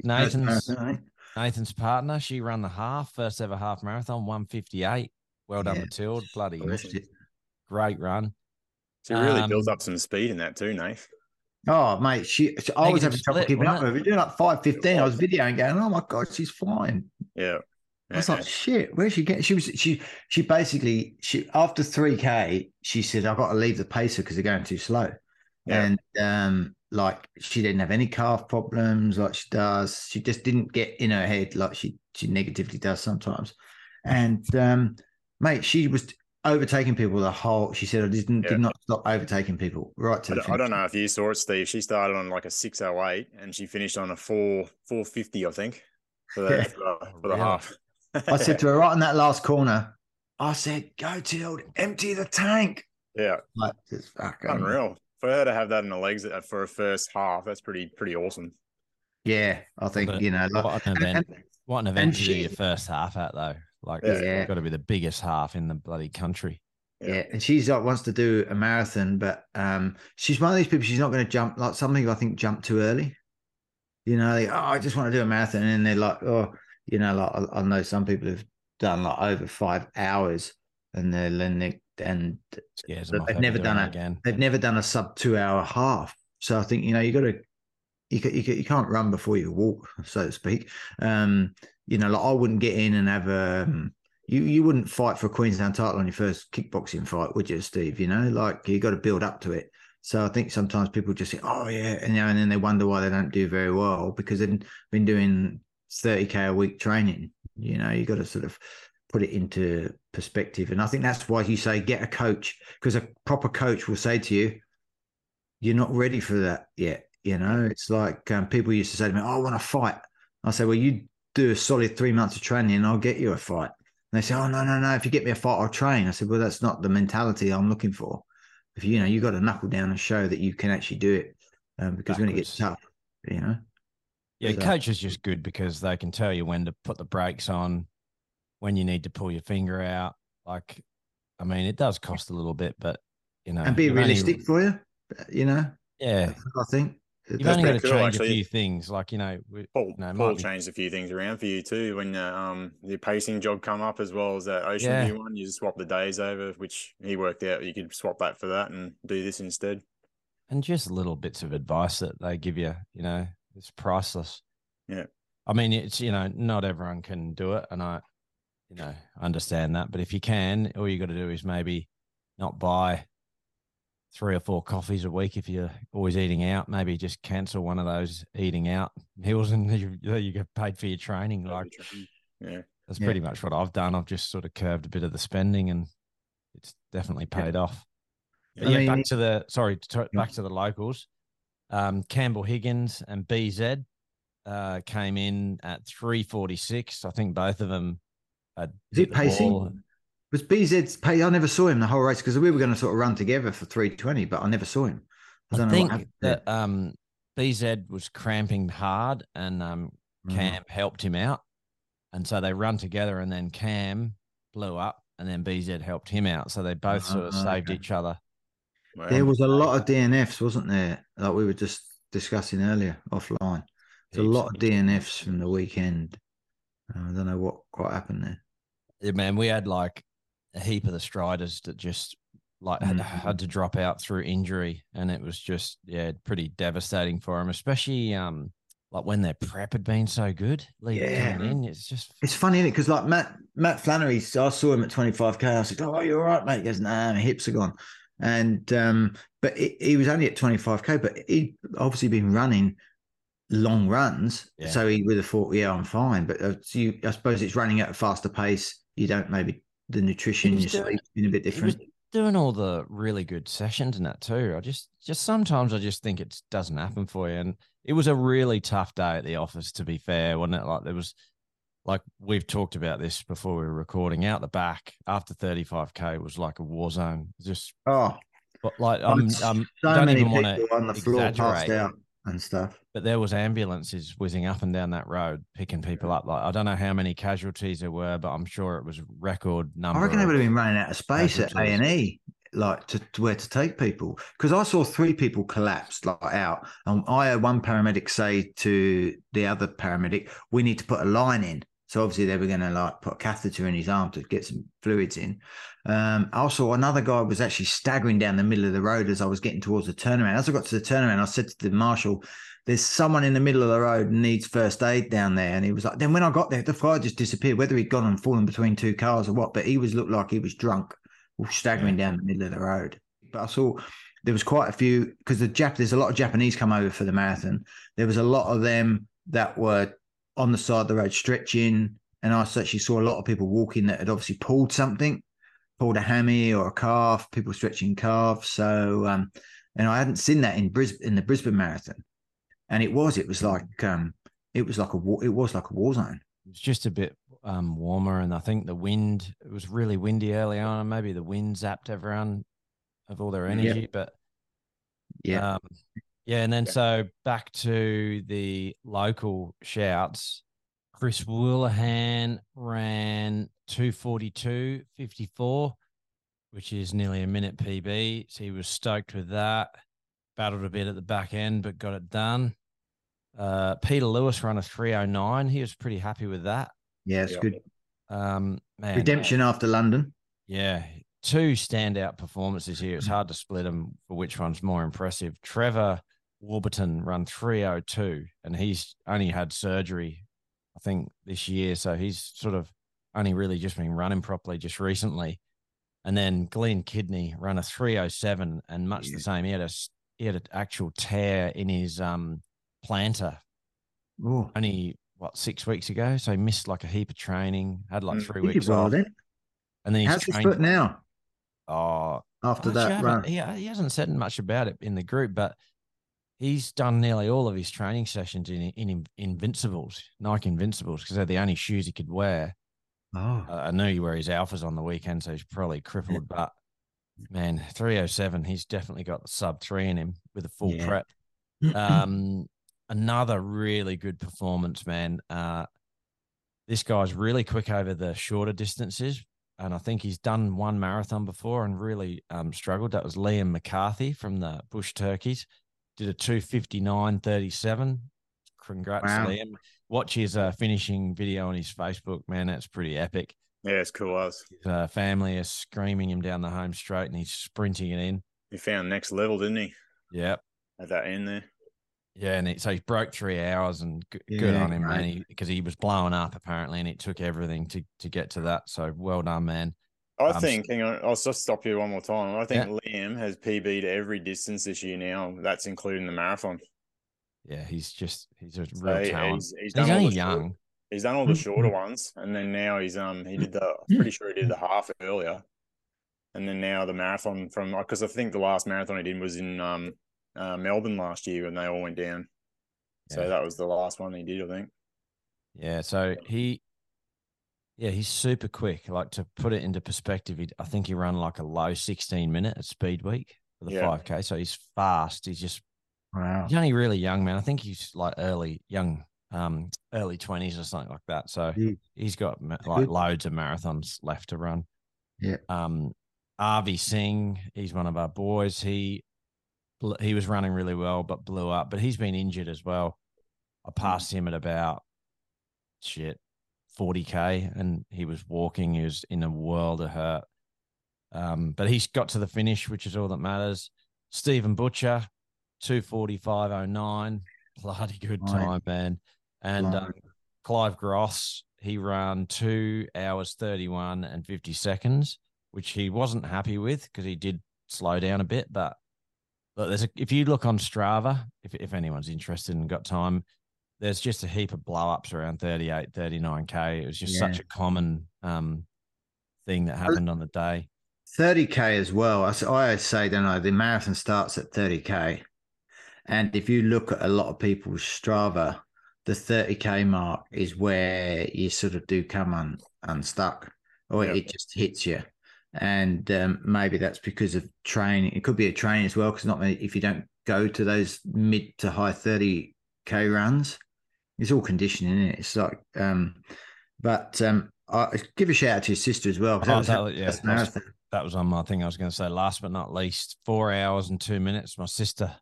Nathan's partner, she ran the first ever half marathon, 1:58. Well done, Matilde. Bloody great run. She really builds up some speed in that too, Nath. Oh, mate, I always having trouble keeping up with her. Doing like 5:15, I was videoing going, oh my God, she's flying. Yeah. I was like, shit, where's she getting? She basically after 3K, she said, I've got to leave the pacer because they're going too slow. Yeah. And she didn't have any calf problems like she does. She just didn't get in her head like she negatively does sometimes. And mate, she was overtaking people the whole. She said, I did not stop overtaking people right to the finish. I don't know if you saw it, Steve. She started on like a 6:08 and she finished on a 4:50, I think, for the half. I said to her right on that last corner, I said, go, Tild, empty the tank. Yeah. Like, just unreal. For her to have that in her legs for her first half, that's pretty awesome. Yeah, I think, Like, what an event to do your first half at, though. Like, it's got to be the biggest half in the bloody country. Yeah, and she's like, wants to do a marathon, but she's one of these people, she's not going to jump. Like, some people, I think, jump too early. Like, oh, I just want to do a marathon. And they're like, oh, like I know some people have done like over 5 hours, and they've never done a sub 2 hour half. So I think you got to you can't run before you walk, so to speak. Like I wouldn't get in and have you wouldn't fight for a Queensland title on your first kickboxing fight, would you, Steve? Like you got to build up to it. So I think sometimes people just say, oh yeah, and then they wonder why they don't do very well because they've been doing 30K a week training. You got to sort of put it into perspective. And I think that's why you say get a coach, because a proper coach will say to you, you're not ready for that yet. It's like people used to say to me, oh, I want to fight. I say, well, you do a solid 3 months of training and I'll get you a fight. And they say, oh, no. If you get me a fight, I'll train. I said, well, that's not the mentality I'm looking for. If you got to knuckle down and show that you can actually do it because when it gets tough, Yeah, so. Coach is just good because they can tell you when to put the brakes on, when you need to pull your finger out. Like, I mean, it does cost a little bit, but, And be realistic for you, Yeah. I think. You've only got to change a few things. Like, Paul changed a few things around for you too. When the pacing job come up as well as that Ocean View one, you just swap the days over, which he worked out. You could swap that for that and do this instead. And just little bits of advice that they give you, it's priceless. Yeah. I mean, it's, not everyone can do it. And I, understand that. But if you can, all you got to do is maybe not buy 3 or 4 coffees a week if you're always eating out. Maybe just cancel one of those eating out meals and you get paid for your training. Like, yeah, that's pretty much what I've done. I've just sort of curbed a bit of the spending, and it's definitely paid off. But yeah, back to the back to the locals. Campbell Higgins and BZ came in at 3:46. I think both of them. Is it pacing? Wall. Was BZ's pace? I never saw him the whole race because we were going to sort of run together for 3:20, but I never saw him. I don't know what happened. BZ was cramping hard, and Cam helped him out, and so they run together, and then Cam blew up, and then BZ helped him out, so they both sort of saved each other. Wow. There was a lot of DNFs, wasn't there? Like we were just discussing earlier offline. There's a lot of DNFs from the weekend. I don't know what quite happened there. Yeah, man, we had like a heap of the striders that just like had to drop out through injury, and it was just pretty devastating for them, especially like when their prep had been so good. It's funny, isn't it? Because like Matt Flannery, I saw him at 25k. I said, "Oh, you're all right, mate." He goes, "Nah, my hips are gone." And but he was only at 25k, but he obviously been running long runs, so he would have thought, "Yeah, I'm fine." But I suppose it's running at a faster pace. You don't maybe. The nutrition, your sleep, been a bit different. He was doing all the really good sessions and that too. I just sometimes I just think it doesn't happen for you. And it was a really tough day at the office, to be fair, wasn't it? Like there was, like we've talked about this before we were recording. Out the back after 35k was like a war zone. Just but like so don't many even want to on the floor passed out and stuff. But there was ambulances whizzing up and down that road, picking people up. Like I don't know how many casualties there were, but I'm sure it was record number. I reckon they would have been running out of space at A&E, like to where to take people. Because I saw 3 people collapsed like out, and I heard one paramedic say to the other paramedic, "We need to put a line in." So obviously they were going to like put a catheter in his arm to get some fluids in. Also, another guy was actually staggering down the middle of the road as I was getting towards the turnaround. As I got to the turnaround, I said to the marshal, "There's someone in the middle of the road needs first aid down there." And he was like, then when I got there, the fire just disappeared, whether he'd gone and fallen between 2 cars or what, but he looked like he was drunk or staggering down the middle of the road. But I saw there was quite a few, because there's a lot of Japanese come over for the marathon. There was a lot of them that were on the side of the road stretching, and I actually saw a lot of people walking that had obviously pulled something, pulled a hammy or a calf, people stretching calves. So and I hadn't seen that in the Brisbane Marathon, and it was like a war zone. It was just a bit warmer, and I think it was really windy early on, and maybe the wind zapped everyone of all their energy. But and then so back to the local shouts. Chris Woolahan ran 2:42.54, which is nearly a minute PB. So he was stoked with that. Battled a bit at the back end, but got it done. Peter Lewis ran a 3:09. He was pretty happy with that. Yeah, it's good. Redemption after London. Yeah. 2 standout performances here. It's hard to split them for which one's more impressive. Trevor Warburton run 3:02, and he's only had surgery, I think, this year. So he's sort of only really just been running properly just recently. And then Glenn Kidney ran a 3:07, and much the same. He had an actual tear in his plantar. Ooh. Only, 6 weeks ago? So he missed like a heap of training, had like 3 weeks off. And then how's his foot now? Oh, after that run. He hasn't said much about it in the group, but he's done nearly all of his training sessions in Invincibles, Nike Invincibles, because they're the only shoes he could wear. Oh, I know he wears his Alphas on the weekend, so he's probably crippled. But man, 3:07, he's definitely got the sub-3 in him with a full prep. Another really good performance, man. This guy's really quick over the shorter distances, and I think he's done one marathon before and really struggled. That was Liam McCarthy from the Bush Turkeys. Did a 2:59.37. Congrats, Liam. Watch his finishing video on his Facebook, man. That's pretty epic. Yeah, it's cool. His family is screaming him down the home straight, and he's sprinting it in. He found next level, didn't he? Yep. At that end there. Yeah, and so he broke 3 hours, and good on him, man, because he was blowing up apparently, and it took everything to get to that. So well done, man. I think, hang on, I'll just stop you one more time. I think Liam has PB'd every distance this year now. That's including the marathon. Yeah, he's a real talent. He's only young. He's done all the shorter ones, and then now he's he did the half earlier, and then now the marathon from, because I think the last marathon he did was in Melbourne last year when they all went down. Yeah. So that was the last one he did, I think. Yeah. So he's super quick. Like, to put it into perspective, I think he ran like a low 16-minute at Speed Week for the 5K. So he's fast. He's just he's only really young, man. I think he's like early 20s or something like that. So he's got like loads of marathons left to run. Yeah. Arvi Singh, he's one of our boys. He was running really well, but blew up, but he's been injured as well. I passed him at about 40K, and he was walking. He was in a world of hurt. But he's got to the finish, which is all that matters. Stephen Butcher, 2:45:09. Bloody good time, man. And Clive Gross, he ran 2:31:50, which he wasn't happy with because he did slow down a bit. But look, if you look on Strava, if anyone's interested and got time, there's just a heap of blow-ups around 38, 39K. It was just such a common thing that happened on the day. 30K as well. I say, don't I, the marathon starts at 30K. And if you look at a lot of people's Strava, the 30K mark is where you sort of do come unstuck, or it just hits you. And maybe that's because of training. It could be a train as well, because not many, if you don't go to those mid to high 30K runs, it's all conditioning, isn't it? It's like, I give a shout out to your sister as well. That was on my thing I was going to say. Last but not least, 4 hours and 2 minutes, my sister,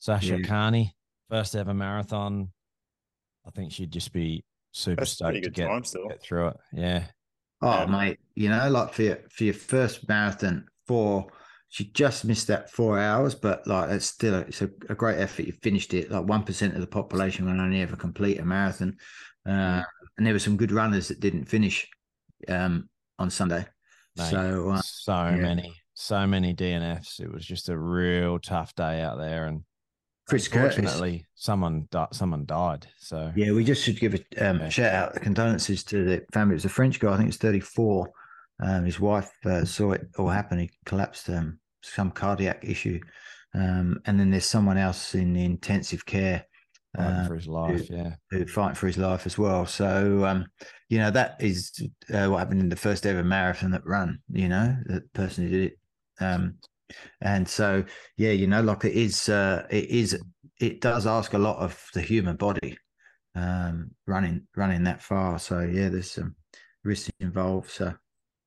Sasha Carney, first ever marathon. I think she'd just be super stoked to get through it. Yeah. Oh, mate, you know, like for your first marathon, she just missed that 4 hours, but like it's still a great effort. You finished it. Like 1% of the population will only ever complete a marathon, and there were some good runners that didn't finish on Sunday. Mate, so many DNFs. It was just a real tough day out there, and Chris Curtis, someone died. So yeah, we just should give a shout out, condolences to the family. It was a French guy. I think it's 34. His wife saw it all happen. He collapsed, some cardiac issue, and then there's someone else in the intensive care fighting for his life, who fighting for his life as well. So you know, that is what happened in the first ever marathon that run. You know, the person who did it. And so, yeah, you know, like it does ask a lot of the human body, running that far. So yeah, there's some risks involved. So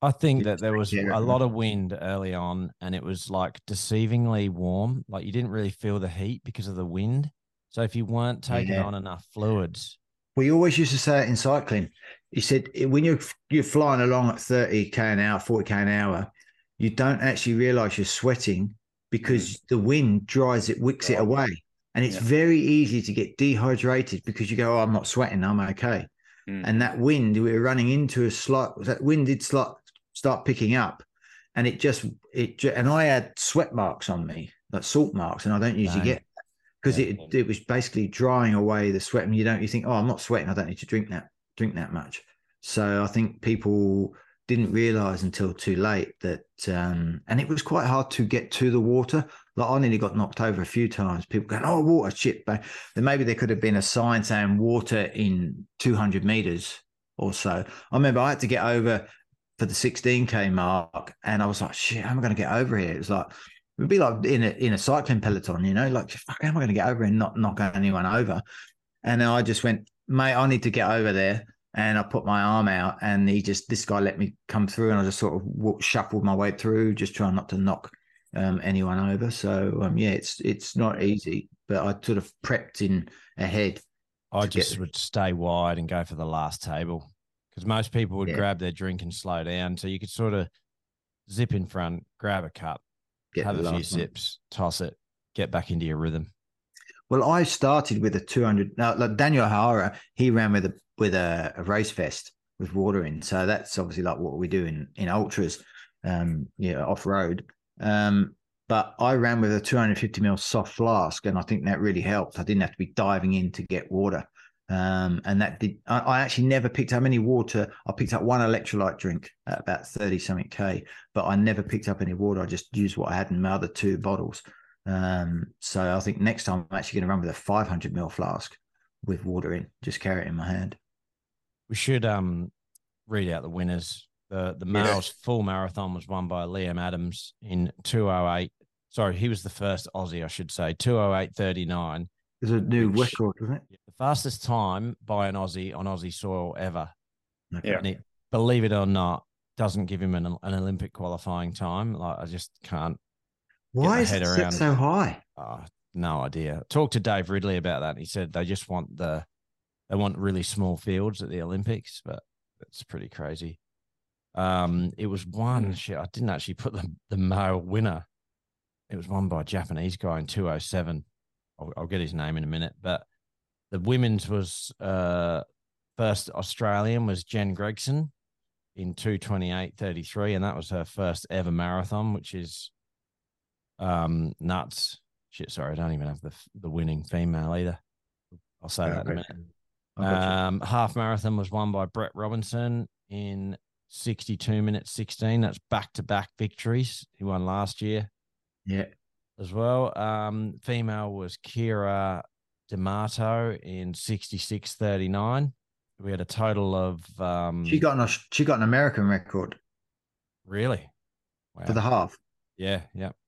I think that there was a lot of wind early on, and it was like deceivingly warm. Like you didn't really feel the heat because of the wind. So if you weren't taking on enough fluids. We always used to say it in cycling. You said when you're flying along at 30K an hour, 40K an hour, you don't actually realize you're sweating because the wind dries it, wicks it away. And it's very easy to get dehydrated because you go, oh, I'm not sweating, I'm okay. Mm. And that wind, we were running into that wind did start picking up, and and I had sweat marks on me, like salt marks, and I don't usually get that because it was basically drying away the sweat. And you think, oh, I'm not sweating, I don't need to drink that much. So I think people didn't realize until too late that and it was quite hard to get to the water. Like I nearly got knocked over a few times, people going, oh, water, shit. But then maybe there could have been a sign saying water in 200 meters or so. I remember I had to get over for the 16K mark, and I was like, shit, how am I going to get over here? It was like, it would be like in a cycling peloton, you know, like, fuck, how am I going to get over and not knock anyone over? And then I just went, mate, I need to get over there. And I put my arm out, and this guy let me come through, and I just sort of shuffled my way through, just trying not to knock anyone over. So, it's not easy, but I sort of prepped in ahead. I just would stay wide and go for the last table because most people would grab their drink and slow down. So you could sort of zip in front, grab a cup, have a few sips, toss it, get back into your rhythm. Well, I started with a 200. Now, like Daniel Hara, he ran with a race vest with water in. So that's obviously like what we do in ultras. off-road. But I ran with a 250 ml soft flask, and I think that really helped. I didn't have to be diving in to get water. And that did, I actually never picked up any water. I picked up one electrolyte drink at about 30 something K, but I never picked up any water. I just used what I had in my other two bottles. So I think next time I'm actually going to run with a 500 ml flask with water in, just carry it in my hand. We should read out the winners. The male's full marathon was won by Liam Adams in 2:08. Sorry, he was the first Aussie, I should say, 2:08.39. It's a new record, wasn't it? The fastest time by an Aussie on Aussie soil ever. Okay. And it, believe it or not, doesn't give him an Olympic qualifying time. Like, I just can't. Why is it set so high? Oh, no idea. Talked to Dave Ridley about that. And he said they just want they want really small fields at the Olympics, but it's pretty crazy. It was one shit. I didn't actually put the male winner. It was won by a Japanese guy in 2:07. I'll get his name in a minute, but the women's was first Australian was Jen Gregson in 2:28.33, and that was her first ever marathon, which is nuts. Shit, sorry, I don't even have the winning female either. I'll say that in a minute. Half marathon was won by Brett Robinson in 62:16. That's back-to-back victories. He won last year. Yeah. As well, female was Kira D'Amato in 66:39. We had a total of she got an American record. Really? Wow. For the half. Yeah.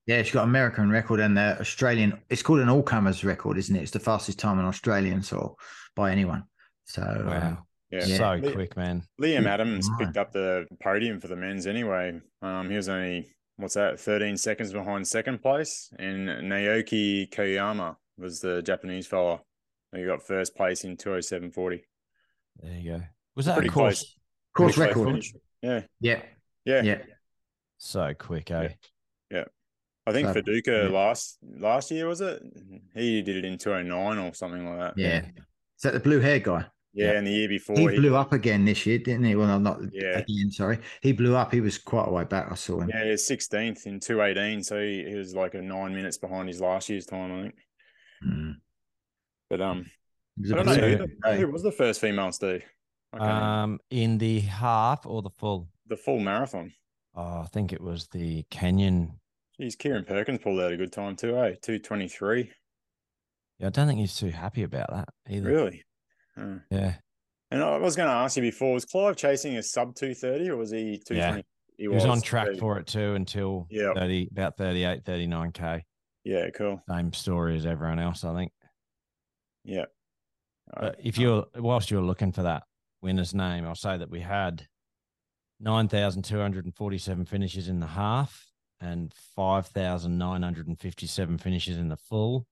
She got an American record and the Australian. It's called an all-comers record, isn't it? It's the fastest time on Australian soil by anyone. So wow. So quick, man. Liam Adams picked up the podium for the men's anyway. He was only, 13 seconds behind second place. And Naoki Koyama was the Japanese fella. He got first place in 2:07.40. There you go. Was that a course record? Yeah. So quick, eh? Yeah. I think Faduka last year, was it? He did it in 2:09 or something like that. Yeah. Is that the blue hair guy? Yeah, and the year before. He blew up again this year, didn't he? Well, not again, sorry. He blew up. He was quite a way back, I saw him. Yeah, he was 16th in 2:18, so he was like a 9 minutes behind his last year's time, I think. Mm. But I don't know, who was the first female, Steve? In the half or the full? The full marathon. Oh, I think it was the Kenyan. Jeez, Kieran Perkins pulled out a good time too, eh? 2:23. Yeah, I don't think he's too happy about that either. Really? Yeah, and I was going to ask you before: was Clive chasing a sub 2:30, or was he 2:20? Yeah. He was on track for it too until 38, 39K. Yeah, cool. Same story as everyone else, I think. Yeah. But if whilst you're looking for that winner's name, I'll say that we had 9,247 finishes in the half and 5,957 finishes in the full.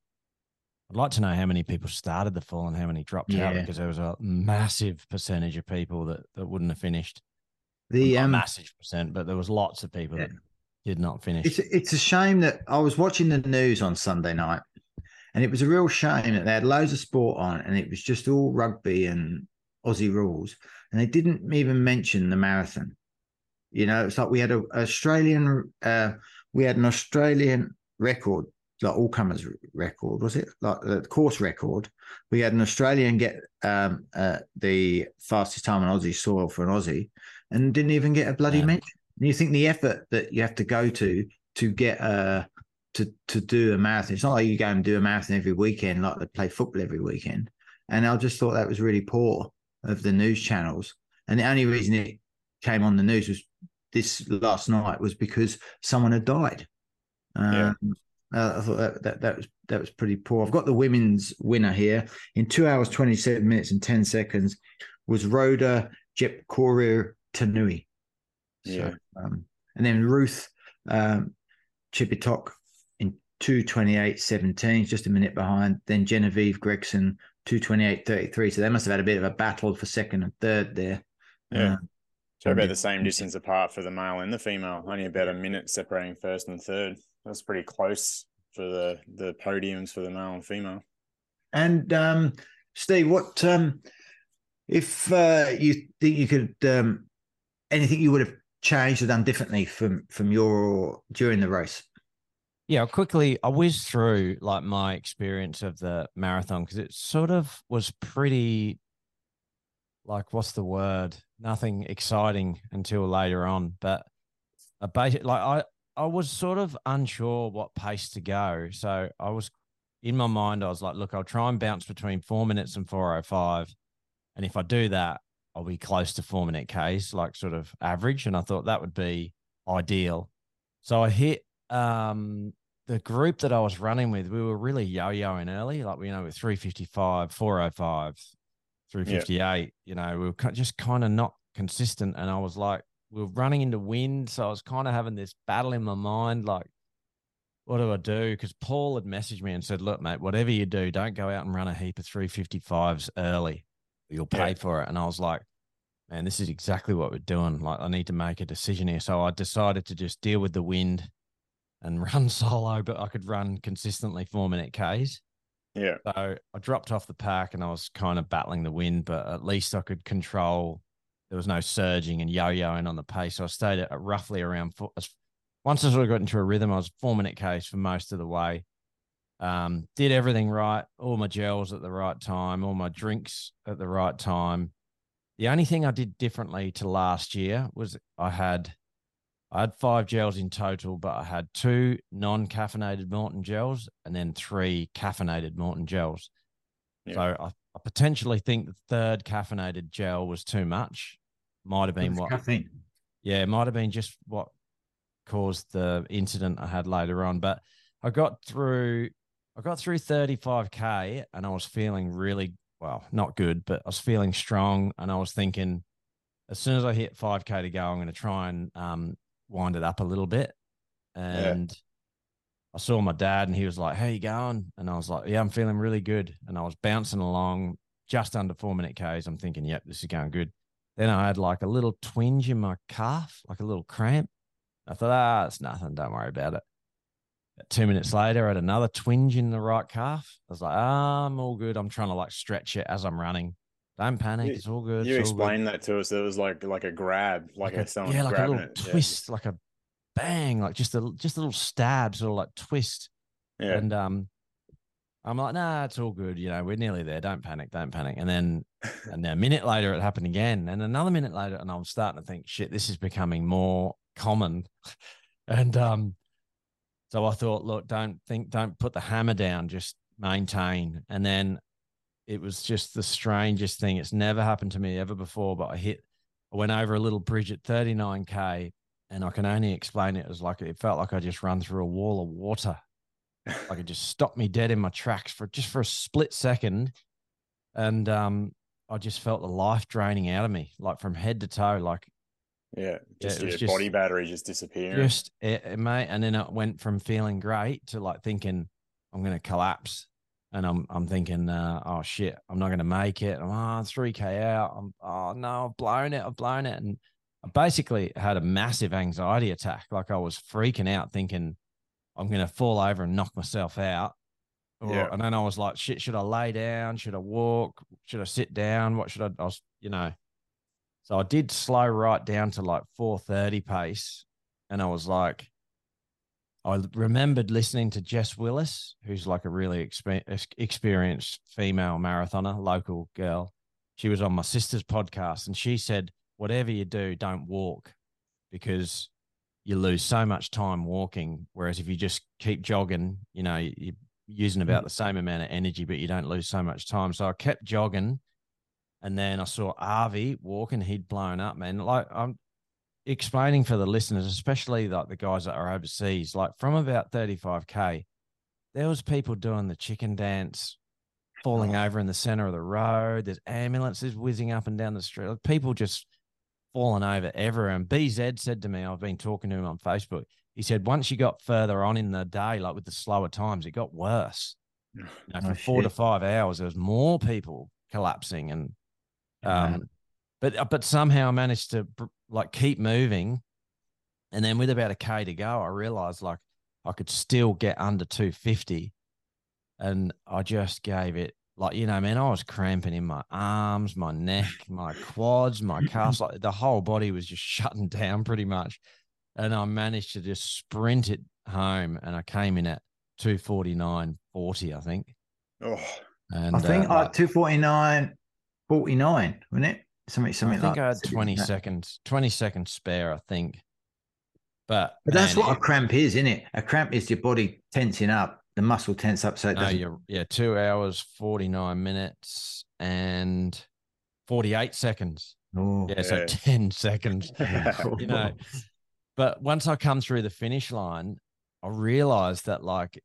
I'd like to know how many people started the full and how many dropped out, because there was a massive percentage of people that wouldn't have finished. Not massive percent, but there was lots of people that did not finish. It's a shame that I was watching the news on Sunday night, and it was a real shame that they had loads of sport on and it was just all rugby and Aussie rules, and they didn't even mention the marathon. You know, it's like we had an Australian record. Like all comers record, was it? Like the course record. We had an Australian get the fastest time on Aussie soil for an Aussie, and didn't even get a bloody mention. And you think the effort that you have to go to get to do a marathon. It's not like you go and do a marathon every weekend, like they play football every weekend. And I just thought that was really poor of the news channels. And the only reason it came on the news was this last night was because someone had died. I thought that was pretty poor. I've got the women's winner here. In 2 hours, 27 minutes and 10 seconds was Rhoda Jepkorir Tanui. Yeah. So, and then Ruth Chipitok in 2:28.17, just a minute behind. Then Genevieve Gregson, 2:28.33. So they must have had a bit of a battle for second and third there. Yeah. So about the same distance apart for the male and the female, only about a minute separating first and third. That's pretty close for the podiums for the male and female. And Steve, what if you think you could anything you would have changed or done differently from your during the race? Yeah, I whizzed through like my experience of the marathon because it sort of was pretty like, what's the word? Nothing exciting until later on. But a basic, like I was sort of unsure what pace to go. So I was in my mind, I was like, look, I'll try and bounce between 4 minutes and 4:05. And if I do that, I'll be close to 4 minute Ks, like sort of average. And I thought that would be ideal. So I hit, the group that I was running with, we were really yo-yoing early, like, you know, with 3:55, 4:05, 3:58, yep. You know, we were just kind of not consistent. And I was like, we were running into wind. So I was kind of having this battle in my mind, like, what do I do? Because Paul had messaged me and said, look, mate, whatever you do, don't go out and run a heap of 3:55s early. You'll pay for it. And I was like, man, this is exactly what we're doing. Like, I need to make a decision here. So I decided to just deal with the wind and run solo, but I could run consistently 4 minute Ks. Yeah. So I dropped off the pack and I was kind of battling the wind, but at least I could control. There was no surging and yo-yoing on the pace. So I stayed at roughly around four. Once I sort of got into a rhythm, I was 4 minute Ks for most of the way. Did everything right. All my gels at the right time, all my drinks at the right time. The only thing I did differently to last year was I had 5 gels in total, but I had 2 non-caffeinated Maurten gels and then 3 caffeinated Maurten gels. Yeah. So I potentially think the 3rd caffeinated gel was too much. Might have been what caffeine. Yeah, it might have been just what caused the incident I had later on. But I got through 35K and I was feeling really, well, not good, but I was feeling strong. And I was thinking, as soon as I hit 5K to go, I'm going to try and wind it up a little bit. And I saw my dad and he was like, how you going? And I was like, yeah, I'm feeling really good. And I was bouncing along just under 4 minute Ks. I'm thinking, yep, this is going good. Then I had like a little twinge in my calf, like a little cramp. I thought, it's nothing. Don't worry about it. 2 minutes later, I had another twinge in the right calf. I was like, I'm all good. I'm trying to like stretch it as I'm running. Don't panic. It's all good. You explained that to us. It was like a grab, like someone grabbing it. Yeah, like a little twist, like a bang, like just a little stab, sort of like twist. Yeah. And I'm like, nah, it's all good. You know, we're nearly there. Don't panic. Don't panic. And then a minute later, it happened again, and another minute later, and I'm starting to think, shit, this is becoming more common. And so I thought, look, don't put the hammer down, just maintain. And then it was just the strangest thing. It's never happened to me ever before, but I went over a little bridge at 39K, and I can only explain it as like, it felt like I just run through a wall of water. Like it just stopped me dead in my tracks for a split second. And I just felt the life draining out of me, like from head to toe, like, yeah, just your body battery just disappearing. Just it, mate, and then it went from feeling great to like thinking I'm going to collapse, and I'm thinking, oh shit, I'm not going to make it. I'm 3K out. I've blown it, and I basically had a massive anxiety attack. Like I was freaking out, thinking I'm going to fall over and knock myself out. And then I was like, shit, should I lay down? Should I walk? Should I sit down? What should I was, you know. So I did slow right down to like 4:30 pace. And I was like, I remembered listening to Jess Willis, who's like a really experienced female marathoner, local girl. She was on my sister's podcast and she said, whatever you do, don't walk because you lose so much time walking. Whereas if you just keep jogging, you know, you're using about the same amount of energy, but you don't lose so much time. So I kept jogging. And then I saw Arvi walking. He'd blown up, man. Like I'm explaining for the listeners, especially like the guys that are overseas, like from about 35K, there was people doing the chicken dance, falling over in the center of the road. There's ambulances whizzing up and down the street. Like, people just falling over everywhere. And BZ said to me, I've been talking to him on Facebook. He said, once you got further on in the day, like with the slower times, it got worse. You know, from 4 to 5 hours, there was more people collapsing and, but somehow I managed to like keep moving. And then with about a K to go, I realized like I could still get under 250, and I just gave it Like, you know, man, I was cramping in my arms, my neck, my quads, my calves. Like the whole body was just shutting down pretty much. And I managed to just sprint it home, and I came in at 2:49:40, I think. Oh, and I think like 2:49:49, wasn't it? Something. I think like I had 20 seconds spare, I think. But man, that's what a cramp is, isn't it? A cramp is your body tensing up, the muscle tense up. So it doesn't... Yeah, 2 hours, 49 minutes and 48 seconds. Oh, yeah, so 10 seconds, you know. But once I come through the finish line, I realized that, like,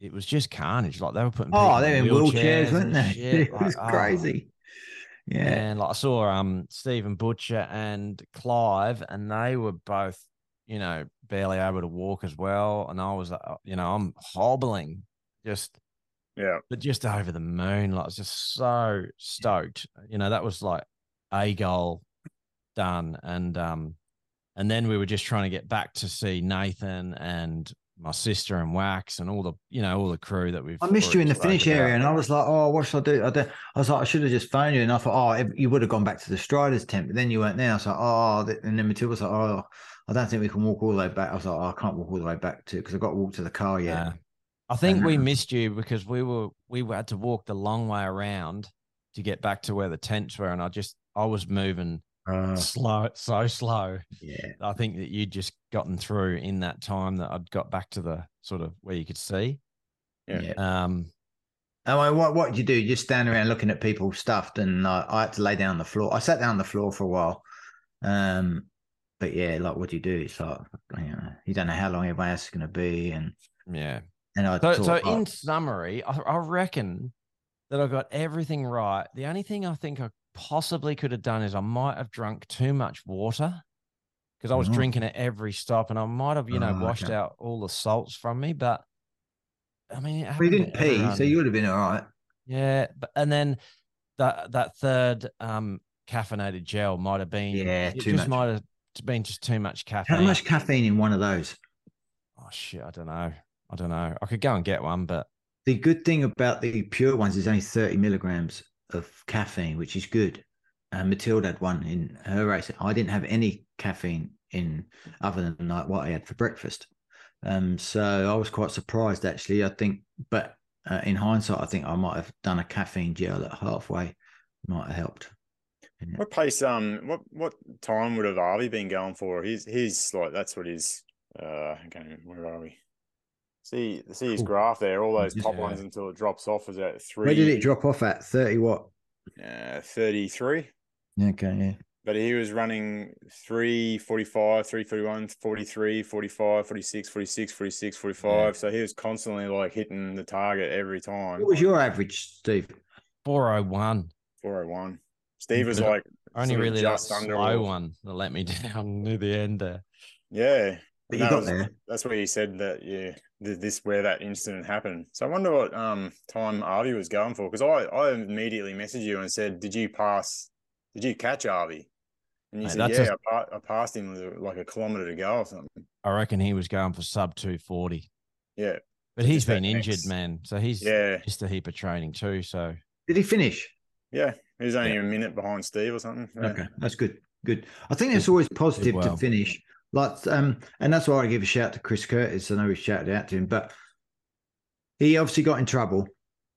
it was just carnage. Like, they were putting people in wheelchairs, weren't they? Shit. It was crazy. Yeah. And, like, I saw Stephen Butcher and Clive, and they were both, you know, barely able to walk as well. And I was, you know, I'm hobbling just over the moon. Like, I was just so stoked. You know, that was like a goal done. And then we were just trying to get back to see Nathan and my sister and Wax and all the, you know, all the crew that we've. I missed you in the finish area, and I was like, oh, what should I do? I was like, I should have just phoned you, and I thought, oh, you would have gone back to the Striders tent, but then you weren't there. I was like, oh, and then Matilde was like, oh, I don't think we can walk all the way back. I was like, oh, I can't walk all the way back to because I've got to walk to the car yet. Yeah. I think we missed you because we had to walk the long way around to get back to where the tents were, and I was moving. So slow. Yeah, I think that you'd just gotten through in that time that I'd got back to the sort of where you could see. Yeah. I mean, what did you do? You just stand around looking at people stuffed, and I had to lay down on the floor. I sat down on the floor for a while. But yeah, like, what do you do? It's like, you know, you don't know how long everybody else is going to be, and yeah. And so in summary, I reckon that I got everything right. The only thing I think I possibly could have done is I might have drunk too much water because I was drinking at every stop, and I might have, you know, washed out all the salts from me. But I mean, you didn't pee, so you would have been all right. Yeah, and then that third caffeinated gel might have been might have been just too much caffeine. How much caffeine in one of those? Oh shit, I don't know. I could go and get one, but the good thing about the pure ones is only 30 milligrams. Of caffeine, which is good. Matilde had one in her race. I didn't have any caffeine in other than like what I had for breakfast. So I was quite surprised, actually. I think, but in hindsight, I think I might have done a caffeine gel at halfway. Might have helped. Yeah. What pace? What time would have Harvey been going for? He's like that's what his. Okay, where are we? See his graph there, all those top ones until it drops off is at 3. Where did it drop off at? 30 what? 33. Okay, yeah. But he was running 3:45, 3:31, 43, 45, 46, 45. Yeah. So he was constantly like hitting the target every time. What was your average, Steve? 4:01. 4:01. Steve was like only really just under slow one that let me down near the end there. Yeah. But you got there. That's where you said that, yeah, where that incident happened. So I wonder what time Arvy was going for, because I immediately messaged you and said, did you catch Arvy? And you said, yeah, I passed him like a kilometre to go or something. I reckon he was going for sub 2:40. Yeah. But he's been injured, man. So he's just a heap of training too. So did he finish? Yeah. He was only a minute behind Steve or something. Yeah. Okay. That's good. Good. I think it's always positive to finish. Like, and that's why I give a shout to Chris Curtis. I know we shouted out to him, but he obviously got in trouble.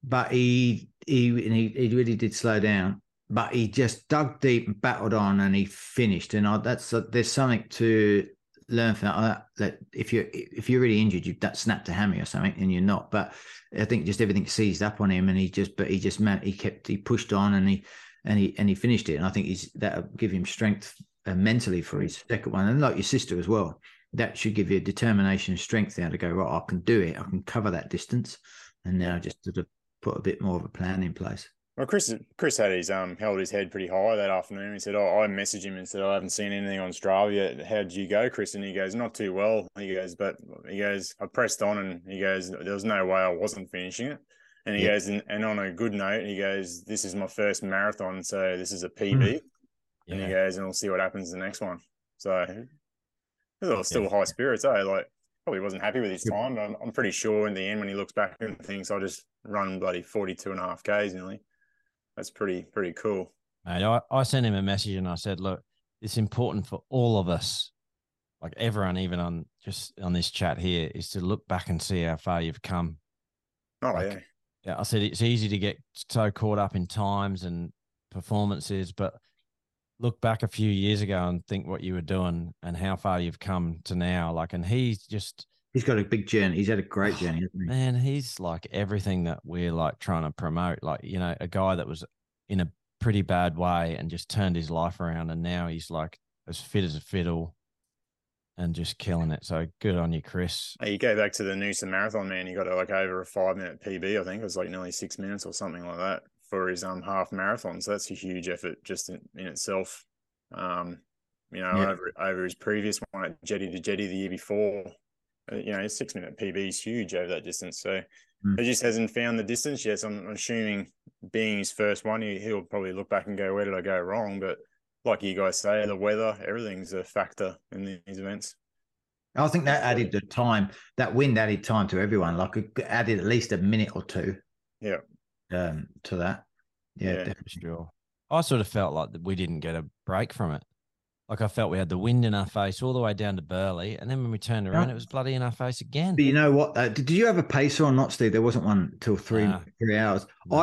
But he really did slow down. But he just dug deep and battled on, and he finished. And there's something to learn from that. That if you're really injured, you've snapped a hammy or something, and you're not. But I think just everything seized up on him, and he pushed on, and he finished it. And I think that'll give him strength. Mentally for his second one, and like your sister as well, that should give you a determination and strength now to go, right, I can do it, I can cover that distance, and now just sort of put a bit more of a plan in place. Well, Chris had held his head pretty high that afternoon. He said, I messaged him and said, I haven't seen anything on Strava yet. How did you go, Chris? And he goes, not too well. He goes, but he goes, I pressed on, and he goes, there was no way I wasn't finishing it. And he goes, and on a good note, he goes, this is my first marathon, so this is a PB. And he goes, and we'll see what happens in the next one. So it was still high spirits, eh? Like probably wasn't happy with his time. But I'm pretty sure in the end when he looks back and thinks I just run bloody 42.5 Ks nearly. That's pretty cool. Mate, I sent him a message and I said, look, it's important for all of us, like everyone, even on just on this chat here, is to look back and see how far you've come. Oh, like, yeah. Yeah, I said it's easy to get so caught up in times and performances, but look back a few years ago and think what you were doing and how far you've come to now. Like, and he's got a big journey. He's had a great journey, hasn't he? Man, he's like everything that we're like trying to promote. Like, you know, a guy that was in a pretty bad way and just turned his life around, and now he's like as fit as a fiddle and just killing it. So good on you, Chris. You go back to the Noosa Marathon, man. He got like over a 5-minute PB. I think it was like nearly 6 minutes or something like that for his half marathon. So that's a huge effort just in itself. You know, yeah. over his previous one at Jetty to Jetty the year before, you know, his 6-minute PB is huge over that distance. So he just hasn't found the distance yet. So I'm assuming being his first one, he'll probably look back and go, where did I go wrong? But like you guys say, the weather, everything's a factor in these events. I think that added the time, that wind added time to everyone. Like it added at least a minute or two. Yeah. To that. Yeah, definitely. Sure. I sort of felt like we didn't get a break from it. Like I felt we had the wind in our face all the way down to Burley, and then when we turned around, it was bloody in our face again. But you know what? Did you have a pacer or not, Steve? There wasn't one till three hours. No.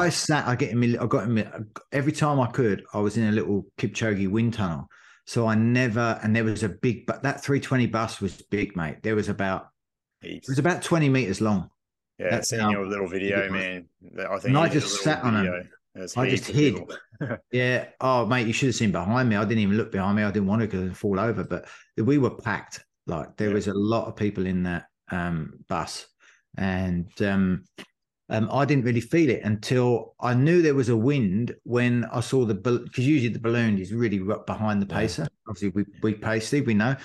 Every time I could, I was in a little Kipchoge wind tunnel. So I never, and there was a big, but that 320 bus was big, mate. There was about 20 meters long. Yeah, I've seen your little video, man. I think I just sat on it. I just hid. Yeah. Oh, mate, you should have seen behind me. I didn't even look behind me. I didn't want to because I'd fall over. But we were packed. Like there was a lot of people in that bus, and I didn't really feel it until I knew there was a wind when I saw the balloon. Because usually the balloon is really behind the pacer. Obviously, we pace, Steve. We know.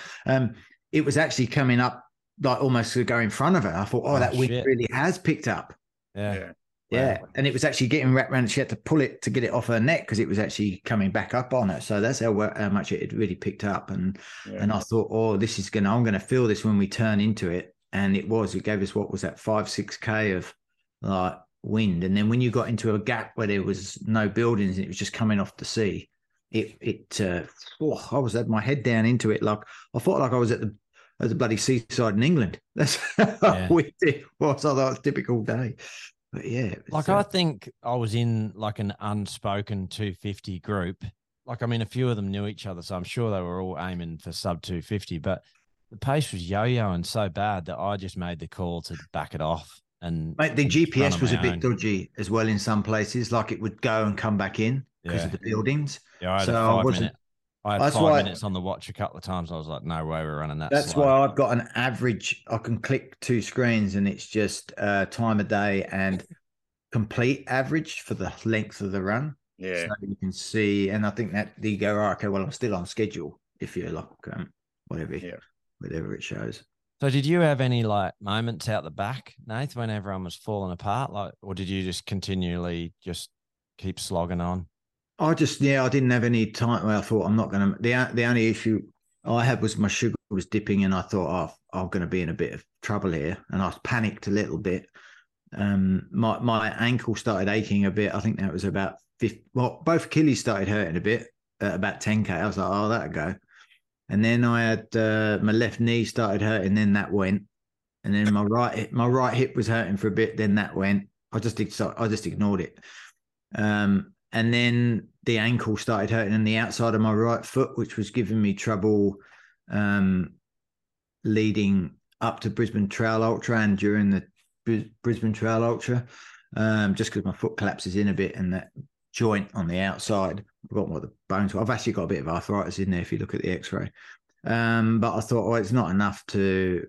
It was actually coming up. Like almost to go in front of it. I thought, oh that wind really has picked up. Yeah. Wow. And it was actually getting wrapped around. She had to pull it to get it off her neck because it was actually coming back up on her. So that's how much it had really picked up. And I thought, oh, this is I'm going to feel this when we turn into it. And it gave us, what was that, 5-6 K of like wind. And then when you got into a gap where there was no buildings and it was just coming off the sea, I was at my head down into it. Like I felt like I was at the bloody seaside in England. That's how weird it was. I thought it was a typical day. But yeah. Like I think I was in like an unspoken 250 group. Like, I mean, a few of them knew each other, so I'm sure they were all aiming for sub 250, but the pace was yo-yoing so bad that I just made the call to back it off. And mate, the GPS was a bit dodgy as well in some places. Like it would go and come back in because of the buildings. Yeah, I had five minutes on the watch a couple of times. I was like, no way we're running that. That's slow. Why I've got an average. I can click two screens and it's just time of day and complete average for the length of the run. Yeah. So you can see. And I think that you go, oh, okay, well, I'm still on schedule if you're like whatever it shows. So did you have any like moments out the back, Nath, when everyone was falling apart? Like, or did you just continually just keep slogging on? I didn't have any time where I thought I'm not going to. The only issue I had was my sugar was dipping, and I thought I'm going to be in a bit of trouble here, and I panicked a little bit. My ankle started aching a bit. I think that was about both Achilles started hurting a bit at about 10K. I was like, oh, that'll go. And then I had my left knee started hurting. Then that went, and then my right hip was hurting for a bit. Then that went. I just ignored it. And then the ankle started hurting and the outside of my right foot, which was giving me trouble leading up to Brisbane Trail Ultra and during the Brisbane Trail Ultra, just because my foot collapses in a bit and that joint on the outside, I forgot what the bones were. I've actually got a bit of arthritis in there if you look at the x-ray. But I thought, it's not enough to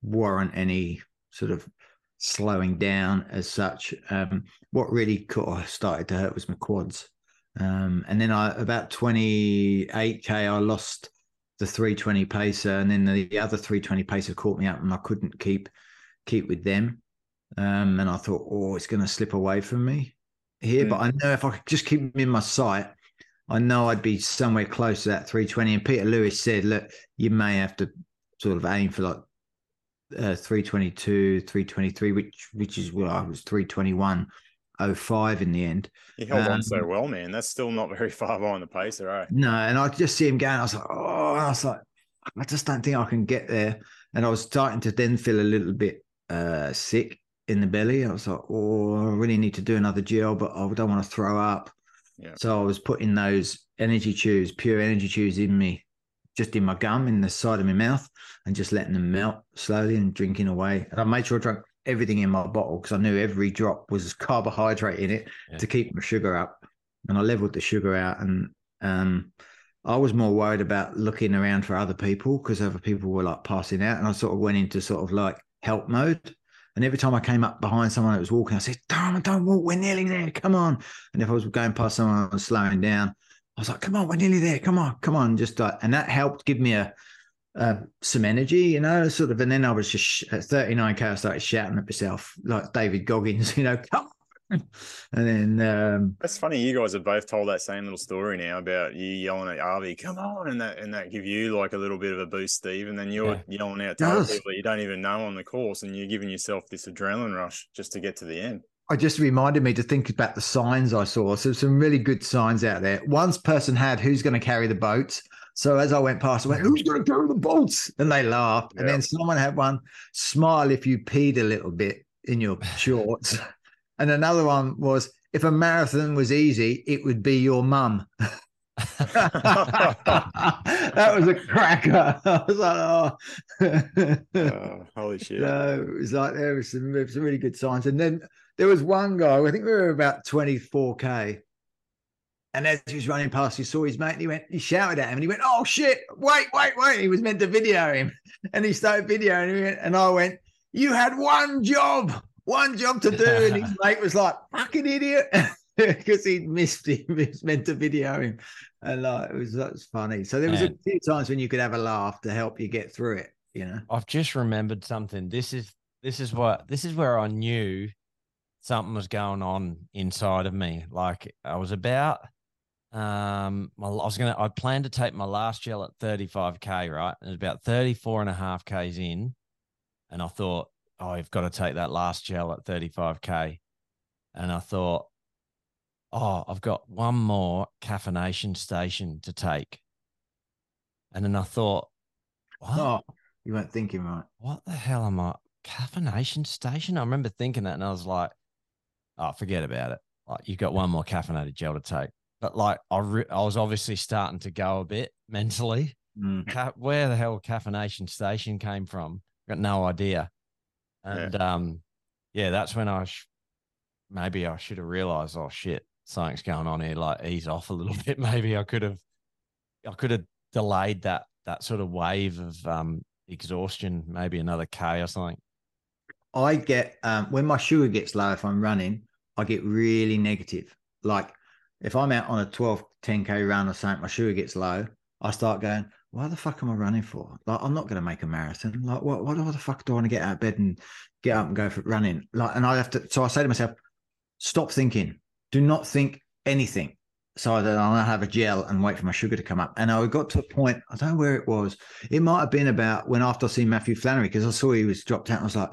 warrant any sort of slowing down as such. What really started to hurt was my quads, and then about 28K I lost the 320 pacer, and then the other 320 pacer caught me up and I couldn't keep with them, and I thought, it's going to slip away from me here. But I know if I could just keep them in my sight, I know I'd be somewhere close to that 320. And Peter Lewis said, look, you may have to sort of aim for like 322, 323, which is what I was 321.05 in the end. He held on so well, man. That's still not very far behind the pacer, right? No, and I just see him going. I was like, oh, and I was like, I just don't think I can get there. And I was starting to then feel a little bit sick in the belly. I was like, oh, I really need to do another gel, but I don't want to throw up. Yeah. So I was putting those energy chews, pure energy chews in me, just in my gum, in the side of my mouth, and just letting them melt slowly and drinking away. And I made sure I drank everything in my bottle because I knew every drop was carbohydrate in it to keep my sugar up. And I leveled the sugar out. And I was more worried about looking around for other people because other people were like passing out. And I sort of went into sort of like help mode. And every time I came up behind someone that was walking, I said, don't walk. We're nearly there. Come on. And if I was going past someone and slowing down, I was like, come on, we're nearly there. Come on, come on. Just like, and that helped give me some energy, you know, sort of. And then I was just at 39K, I started shouting at myself like David Goggins, you know, come on. And then that's funny. You guys have both told that same little story now about you yelling at Arvy, come on. And that give you like a little bit of a boost, Steve. And then you're yelling out to other people that you don't even know on the course. And you're giving yourself this adrenaline rush just to get to the end. It just reminded me to think about the signs I saw. So some really good signs out there. One person had who's going to carry the boats. So as I went past, I went, who's going to carry the boats? And they laughed. Yeah. And then someone had one, smile if you peed a little bit in your shorts. And another one was, if a marathon was easy, it would be your mum. That was a cracker. I was like, oh. Holy shit. So it was like, there was some really good signs. And then there was one guy, I think we were about 24K. And as he was running past, he saw his mate and he shouted at him and he went, oh shit, wait. He was meant to video him. And he started videoing him. And I went, you had one job to do. And his mate was like, fucking idiot. Because he missed him. He was meant to video him. And like, it was funny. So there was a few times when you could have a laugh to help you get through it, you know. I've just remembered something. This is where I knew something was going on inside of me. Like I was about I planned to take my last gel at 35K, right? And it was about 34.5Ks in. And I thought, oh, you've got to take that last gel at 35K. And I thought, oh, I've got one more caffeination station to take. And then I thought, what? Oh, you weren't thinking right. What the hell am I? Caffeination station? I remember thinking that and I was like, oh, forget about it. Like, you've got one more caffeinated gel to take. But like, I was obviously starting to go a bit mentally. Mm. Where the hell caffeination station came from? Got no idea. And that's when maybe I should have realized, oh shit, something's going on here. Like, ease off a little bit. Maybe I could have delayed that sort of wave of exhaustion, maybe another K or something. I get when my sugar gets low, if I'm running, I get really negative. Like if I'm out on a 10K run or something, my sugar gets low, I start going, why the fuck am I running for? Like, I'm not going to make a marathon. Like, what the fuck do I want to get out of bed and get up and go for running? Like, and I have to, so I say to myself, stop thinking. Do not think anything. So that I'll have a gel and wait for my sugar to come up. And I got to a point, I don't know where it was. It might have been about when after I seen Matthew Flannery, because I saw he was dropped out. And I was like,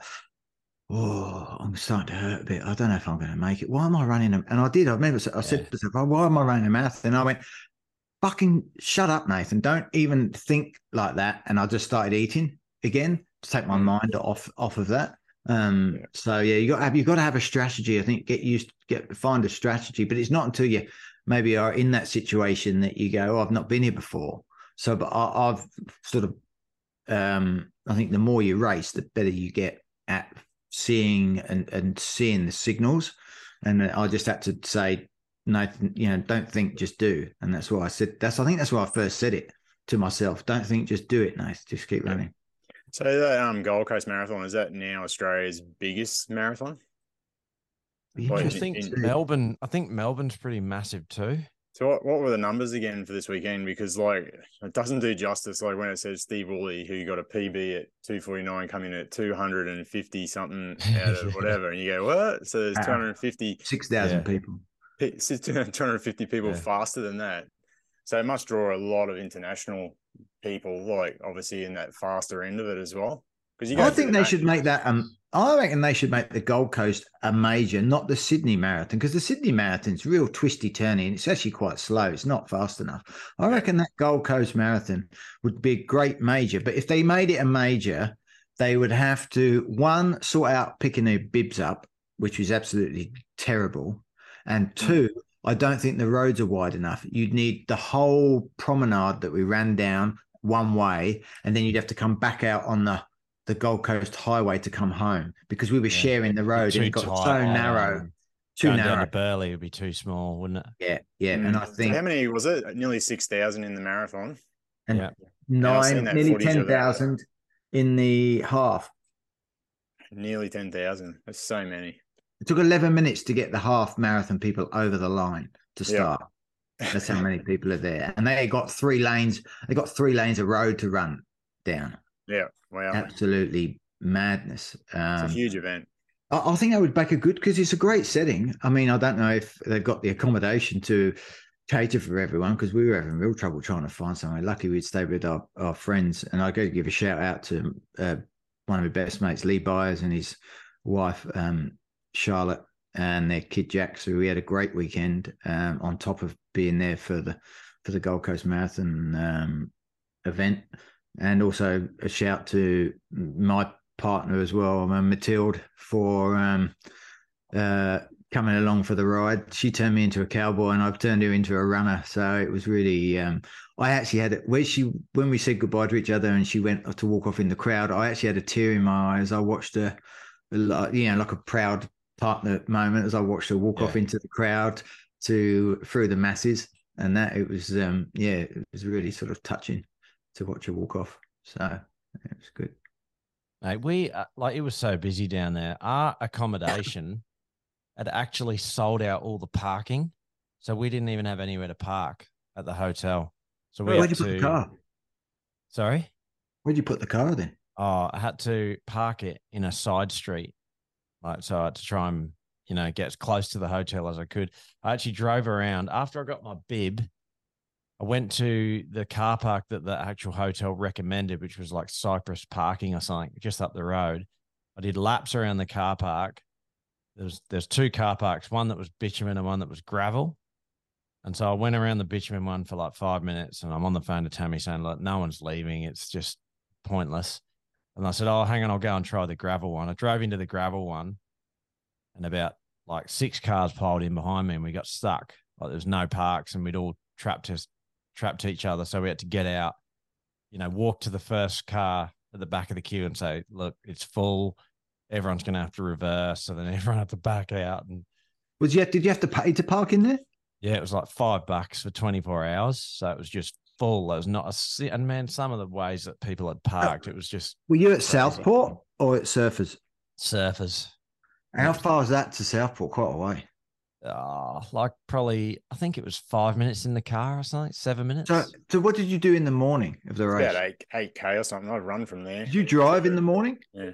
oh, I'm starting to hurt a bit. I don't know if I'm going to make it. Why am I running? And I did. I remember I said to myself, why am I running a marathon? And I went, fucking shut up, Nathan. Don't even think like that. And I just started eating again to take my mind off of that. So yeah, you got to have a strategy. I think find a strategy, but it's not until you maybe are in that situation that you go, oh, I've not been here before. So, but I've sort of, I think the more you race, the better you get at seeing and seeing the signals. And I just had to say, no, you know, don't think, just do. And that's why I said, I think that's why I first said it to myself. Don't think, just do it, Nath. Just keep running. So that Gold Coast Marathon, is that now Australia's biggest marathon? I think Melbourne's pretty massive too. So what were the numbers again for this weekend? Because like it doesn't do justice. Like when it says Steve Woolley, who got a PB at 249, coming in at 250 something out of whatever, and you go, what? So there's 6,000 people. 250 people faster than that. So it must draw a lot of international people, like obviously in that faster end of it as well. I think they should make that. I reckon they should make the Gold Coast a major, not the Sydney Marathon, because the Sydney Marathon's real twisty-turny and it's actually quite slow. It's not fast enough. I reckon that Gold Coast Marathon would be a great major, but if they made it a major, they would have to, one, sort out picking their bibs up, which was absolutely terrible, and two, I don't think the roads are wide enough. You'd need the whole promenade that we ran down one way, and then you'd have to come back out on the Gold Coast Highway to come home, because we were sharing the road and it got tight, so narrow. Too narrow. Down to Burley would be too small, wouldn't it? Yeah. And I think, so how many was it? Nearly 6,000 in the marathon, and nearly 10,000 in the half. Nearly 10,000. That's so many. It took 11 minutes to get the half marathon people over the line to start. Yeah. That's how many people are there, and they got three lanes. They got 3 lanes of road to run down. Yeah, wow, absolutely madness. It's a huge event. I think I would back a good, because it's a great setting. I mean, I don't know if they've got the accommodation to cater for everyone, because we were having real trouble trying to find somewhere. Lucky we'd stayed with our friends, and I go to give a shout out to one of my best mates, Lee Byers, and his wife Charlotte, and their kid Jack. So we had a great weekend on top of being there for the Gold Coast Marathon event. And also a shout to my partner as well, Matilde, for coming along for the ride. She turned me into a cowboy and I've turned her into a runner. So it was really, I actually had it when we said goodbye to each other and she went to walk off in the crowd, I actually had a tear in my eyes. I watched her, like a proud partner moment as I watched her walk off into the crowd through the masses. And that it was, it was really sort of touching to watch her walk off. So it was good. Mate, it was so busy down there. Our accommodation had actually sold out all the parking. So we didn't even have anywhere to park at the hotel. So where'd you put the car? Sorry? Where'd you put the car then? Oh, I had to park it in a side street. So I had to try and, get as close to the hotel as I could. I actually drove around. After I got my bib, I went to the car park that the actual hotel recommended, which was like Cypress Parking or something, just up the road. I did laps around the car park. There's 2 car parks, one that was bitumen and one that was gravel. And so I went around the bitumen one for like 5 minutes, and I'm on the phone to Tammy saying, like, no one's leaving. It's just pointless. And I said, oh, hang on, I'll go and try the gravel one. I drove into the gravel one, and about like 6 cars piled in behind me, and we got stuck. Like, there was no parks, and we'd all trapped each other. So we had to get out, walk to the first car at the back of the queue and say, look, it's full. Everyone's going to have to reverse. So then everyone had to back out. And did you have to pay to park in there? Yeah, it was like $5 for 24 hours. So it was just full. There was not a, and man, some of the ways that people had parked, it was just. Were you at crazy. Southport or at Surfers? Surfers. How far is that to Southport? Quite a way. I think it was 5 minutes in the car or something, 7 minutes. So what did you do in the morning of the race? About 8K or something. I'd run from there. Did you drive in the morning? Yeah.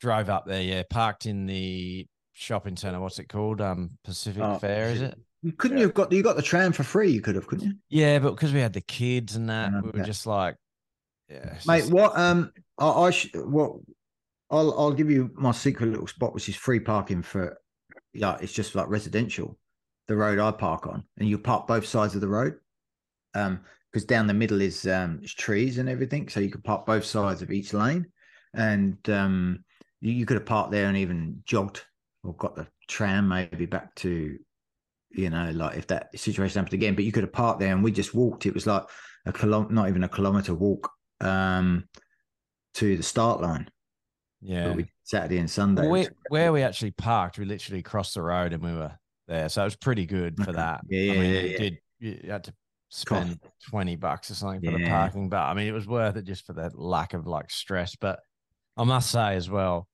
Drove up there, yeah. Parked in the shopping centre. What's it called? Pacific Fair, is it? You got the tram for free, couldn't you? Yeah, but because we had the kids and that, we were just like, yeah. Mate, I'll give you my secret little spot, which is free parking for, it's just like residential, the road I park on, and you park both sides of the road, because down the middle is trees and everything, so you can park both sides of each lane, and you could have parked there and even jogged or got the tram maybe back to, if that situation happened again, but you could have parked there and we just walked. It was like not even a kilometre walk to the start line. Yeah, Saturday and Sunday. Well, where we actually parked, we literally crossed the road and we were there, so it was pretty good for that. Yeah, you had to spend $20 or something for the parking, but I mean, it was worth it just for the lack of like stress. But I must say as well,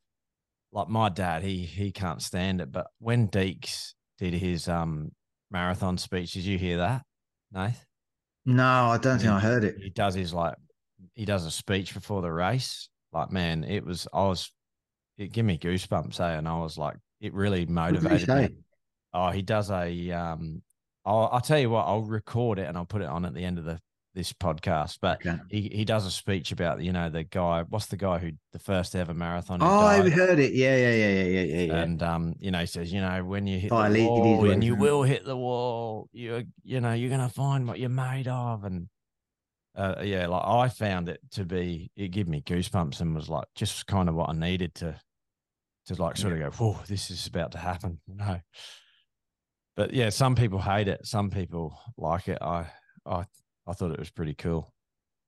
like my dad, he can't stand it. But when Deeks did his marathon speech, did you hear that, Nath? No, I don't think I heard it. He does a speech before the race. Like, man, it gave me goosebumps, eh? And I was like, it really motivated me. Oh, he does I'll tell you what, I'll record it and I'll put it on at the end of the this podcast, but okay. he does a speech about, you know, the guy, what's the guy who the first ever marathon. Oh, I've heard it. Yeah. And, you know, he says, you know, when you hit the wall, and you will hit the wall, you know, you're going to find what you're made of. And, yeah, like I found it to be, it gave me goosebumps and was like, just kind of what I needed to like sort of go, whoa, this is about to happen. You know? But yeah, some people hate it. Some people like it. I thought it was pretty cool.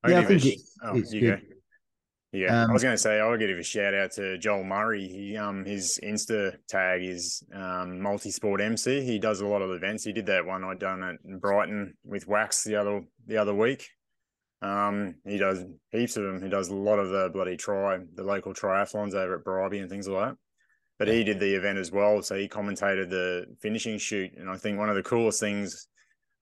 Yeah, I was going to say, I would give a shout out to Joel Murray. He, his Insta tag is Multisport MC. He does a lot of events. He did that one I done at Brighton with Wax the other week. He does heaps of them. He does a lot of the bloody the local triathlons over at Bribey and things like that. But he did the event as well. So he commentated the finishing shoot. And I think one of the coolest things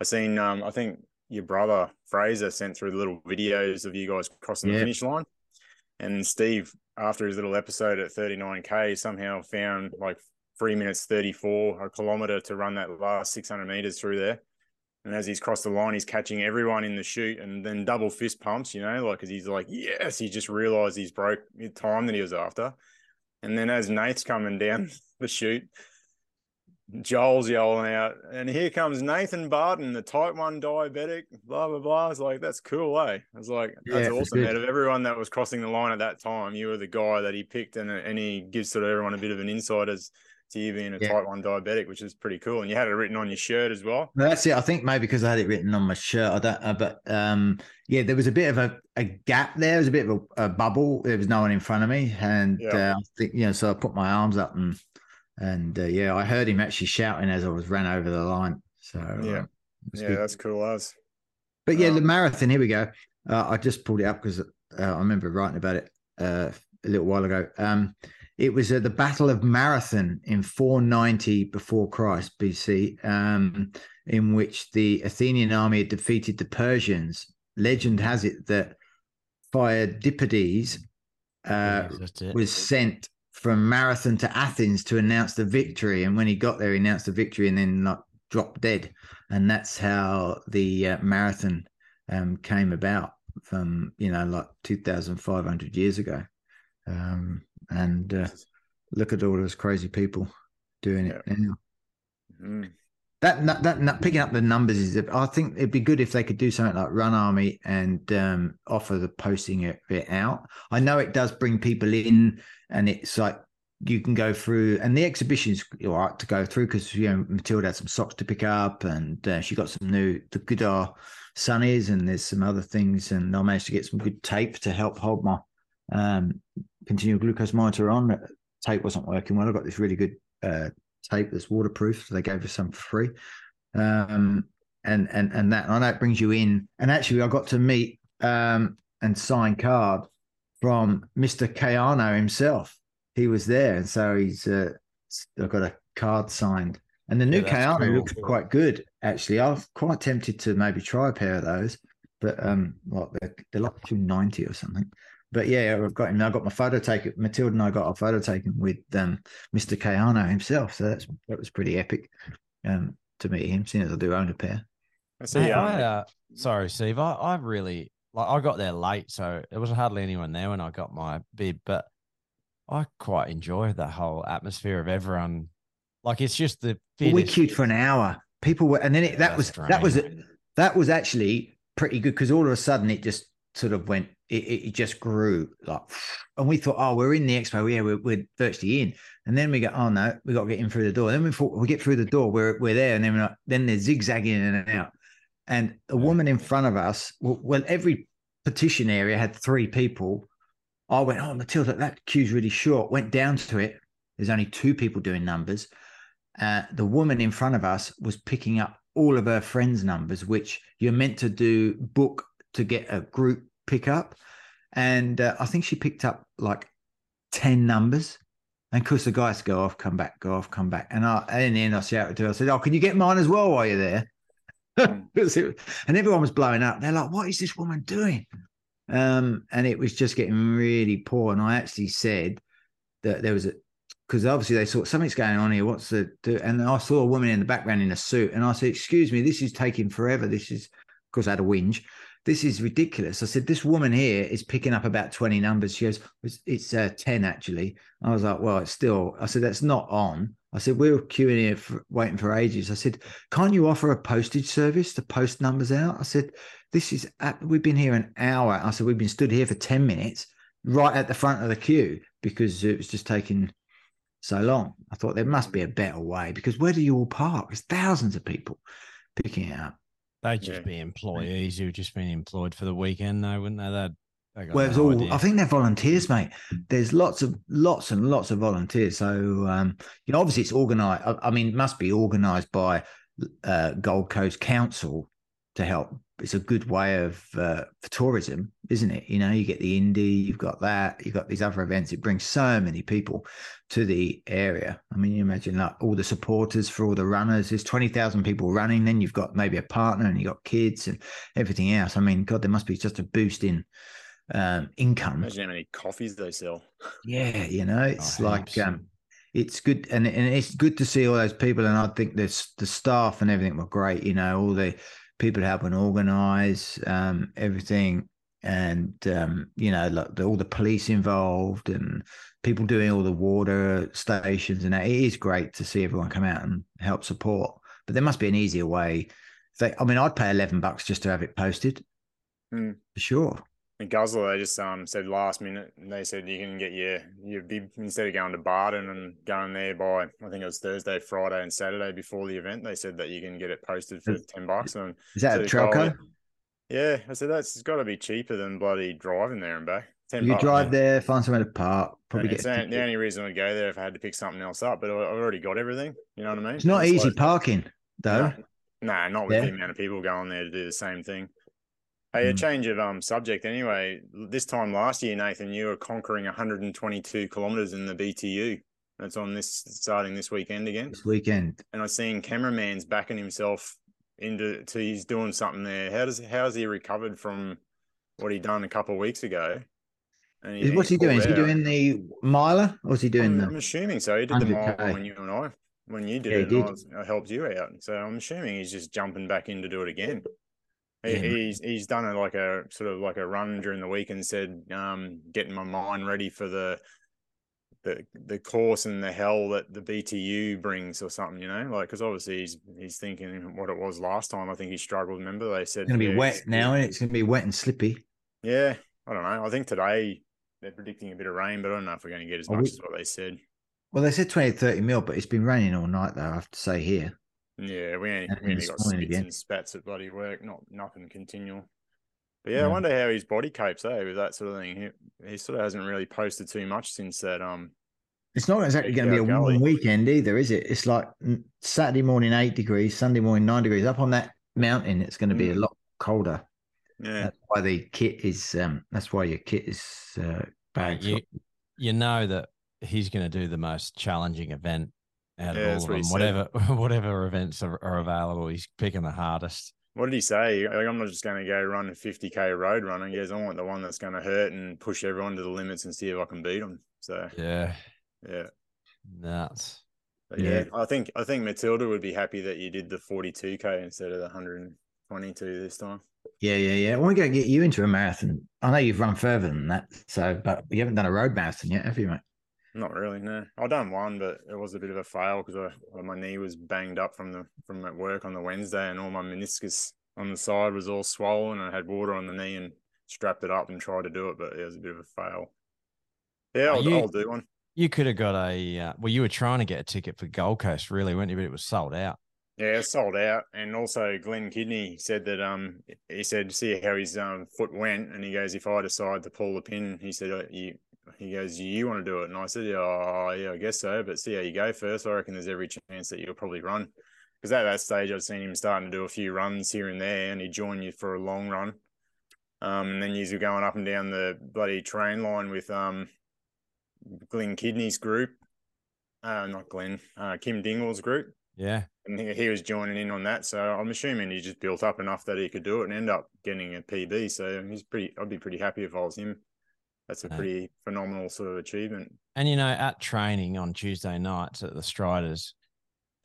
I've seen, I think your brother Fraser sent through the little videos of you guys crossing the finish line. And Steve, after his little episode at 39K, somehow found like 3:34 a kilometer to run that last 600 meters through there. And as he's crossed the line, he's catching everyone in the chute and then double fist pumps, you know, like, cause he's like, yes, he just realized he's broke the time that he was after. And then as Nate's coming down the chute, Joel's yelling out, and here comes Nathan Barden, the type 1 diabetic, blah, blah, blah. I was like, that's cool, eh? I was like, that's awesome. Out of everyone that was crossing the line at that time, you were the guy that he picked, and he gives sort of everyone a bit of an insight as to you being a type 1 diabetic, which is pretty cool. And you had it written on your shirt as well. That's it. I think maybe because I had it written on my shirt. I don't know, but yeah, there was a bit of a gap there. There was a bit of a bubble. There was no one in front of me. And I think, you know, so I put my arms up and yeah, I heard him actually shouting as I was ran over the line. So that's cool as. But yeah, the marathon. Here we go. I just pulled it up because I remember writing about it a little while ago. It was at the Battle of Marathon in 490 before Christ BC, in which the Athenian army had defeated the Persians. Legend has it that Phidippides was sent from Marathon to Athens to announce the victory, and when he got there, he announced the victory and then like dropped dead, and that's how the marathon came about from, you know, like 2,500 years ago, and look at all those crazy people doing it now. Mm-hmm. That picking up the numbers is, I think it'd be good if they could do something like Run Army and offer the posting it out. I know it does bring people in, and it's like you can go through, and the exhibition's all right to go through because, you know, Matilde had some socks to pick up, and she got some new Goodar sunnies, and there's some other things, and I managed to get some good tape to help hold my continual glucose monitor on. Tape wasn't working well. I got this really good tape that's waterproof, so they gave us some for free, and that, I know it brings you in. And actually I got to meet and sign card from Mr. Kayano himself. He was there, and so he's I got a card signed, and the new Kayano looks quite good actually. I'm quite tempted to maybe try a pair of those, but they're like 290 or something. But yeah, I've got him. I got my photo taken. Matilda and I got our photo taken with Mr. Kayano himself. So that was pretty epic to meet him, seeing as I do own a pair. Sorry, Steve. I really, like, I got there late, so there was hardly anyone there when I got my bib. But I quite enjoy the whole atmosphere of everyone. Like, it's just the we queued for an hour. People were, and then that was actually pretty good because all of a sudden it just sort of went. It just grew, like, and we thought, oh, we're in the expo, we're virtually in, and then we go, oh no, we got to get in through the door. Then we thought we get through the door, we're there, and then we're like, then they're zigzagging in and out. And a woman in front of us, well, every petition area had three people. I went, oh Matilda, that queue's really short. Went down to it. There's only two people doing numbers. The woman in front of us was picking up all of her friends' numbers, which you're meant to do book to get a group pick up, and I think she picked up like 10 numbers, and of course the guys go off come back, and in the end I shouted to her, I said, oh, can you get mine as well while you're there? And everyone was blowing up. They're like, what is this woman doing? And it was just getting really poor, and I actually said that there was because obviously they saw something's going on here, what's the do? And I saw a woman in the background in a suit, and I said, excuse me, this is taking forever. This is, of course I had a whinge. this is ridiculous. I said, this woman here is picking up about 20 numbers. She goes, it's 10 actually. I was like, well, it's still, I said, that's not on. I said, we were queuing here for, waiting for ages. I said, can't you offer a postage service to post numbers out? I said, this is, we've been here an hour. I said, we've been stood here for 10 minutes right at the front of the queue because it was just taking so long. I thought there must be a better way, because where do you all park? There's thousands of people picking it up. They'd just be employees who've just been employed for the weekend, though, wouldn't they? Well, it's all, I think they're volunteers, mate. There's lots and lots of volunteers. So, you know, obviously it's organised. I mean, it must be organised by Gold Coast Council to help. It's a good way of for tourism, isn't it? You know, you get the indie, you've got that, you've got these other events. It brings so many people to the area. I mean, you imagine like all the supporters for all the runners. There's 20,000 people running. Then you've got maybe a partner and you've got kids and everything else. I mean, God, there must be just a boost in income. Imagine how many coffees they sell. Yeah, you know, it's like it's good, and it's good to see all those people. And I think the staff and everything were great. You know, all the people helping organise everything, and you know, like all the police involved and people doing all the water stations, and that. It is great to see everyone come out and help support. But there must be an easier way. I mean, I'd pay $11 just to have it posted, for sure. And Guzzler, they just said last minute, and they said you can get your bib instead of going to Barden and going there by, I think it was Thursday, Friday, and Saturday before the event. They said that you can get it posted for $10. And is that a trail code? Yeah, I said that's got to be cheaper than bloody driving there and back. $10. You drive there, find somewhere to park. Probably get the only reason I'd go there if I had to pick something else up, but I've already got everything. You know what I mean? It's not easy parking though. No, not with the amount of people going there to do the same thing. Hey, a change of subject anyway. This time last year, Nathan, you were conquering 122 kilometres in the BTU. That's on starting this weekend again. This weekend. And I've seen cameraman's backing himself into he's doing something there. How's he recovered from what he done a couple of weeks ago? And what's he doing? Is he doing the miler? Or is he doing I'm assuming so. He did the miler when you and I did it. I helped you out. So I'm assuming he's just jumping back in to do it again. He's done it like a sort of like a run during the week and said, getting my mind ready for the course and the hell that the BTU brings or something, you know, like, because obviously he's thinking what it was last time. I think he struggled. Remember they said it's going to be wet now, and it's going to be wet and slippy. Yeah, I don't know. I think today they're predicting a bit of rain, but I don't know if we're going to get as much as what they said. Well, they said 20 to 30 mil, but it's been raining all night though, I have to say here. Yeah, we only got spits and spats at bloody work, nothing continual. But yeah, I wonder how his body copes with that sort of thing. He sort of hasn't really posted too much since that. It's not exactly going to be a warm weekend either, is it? It's like Saturday morning 8 degrees, Sunday morning 9 degrees. Up on that mountain, it's going to be a lot colder. Yeah, that's why the kit is. That's why your kit is bagged. You know that he's going to do the most challenging event out of all of them. Whatever events are available, he's picking the hardest. What did he say? Like, I'm not just going to go run a 50k road run. He goes, I want the one that's going to hurt and push everyone to the limits and see if I can beat them. So yeah, nuts. But yeah, I think Matilda would be happy that you did the 42k instead of the 122 this time. Yeah. I want to go get you into a marathon. I know you've run further than that, so, but you haven't done a road marathon yet, have you, mate? Not really, no. I've done one, but it was a bit of a fail because my knee was banged up from at work on the Wednesday, and all my meniscus on the side was all swollen, and I had water on the knee and strapped it up and tried to do it, but it was a bit of a fail. Yeah, I'll do one. You could have got a well, you were trying to get a ticket for Gold Coast, really, weren't you? But it was sold out. Yeah, sold out. And also Glenn Kidney said that he said, see how his foot went, and he goes, if I decide to pull the pin, he said, he goes, you want to do it? And I said, yeah, I guess so. But see how you go first. I reckon there's every chance that you'll probably run. Because at that stage, I've seen him starting to do a few runs here and there, and he'd join you for a long run. And then you were going up and down the bloody train line with Glenn Kidney's group. Kim Dingle's group. Yeah. And he was joining in on that. So I'm assuming he just built up enough that he could do it and end up getting a PB. So I'd be pretty happy if I was him. That's a pretty phenomenal sort of achievement. And, you know, at training on Tuesday nights at the Striders,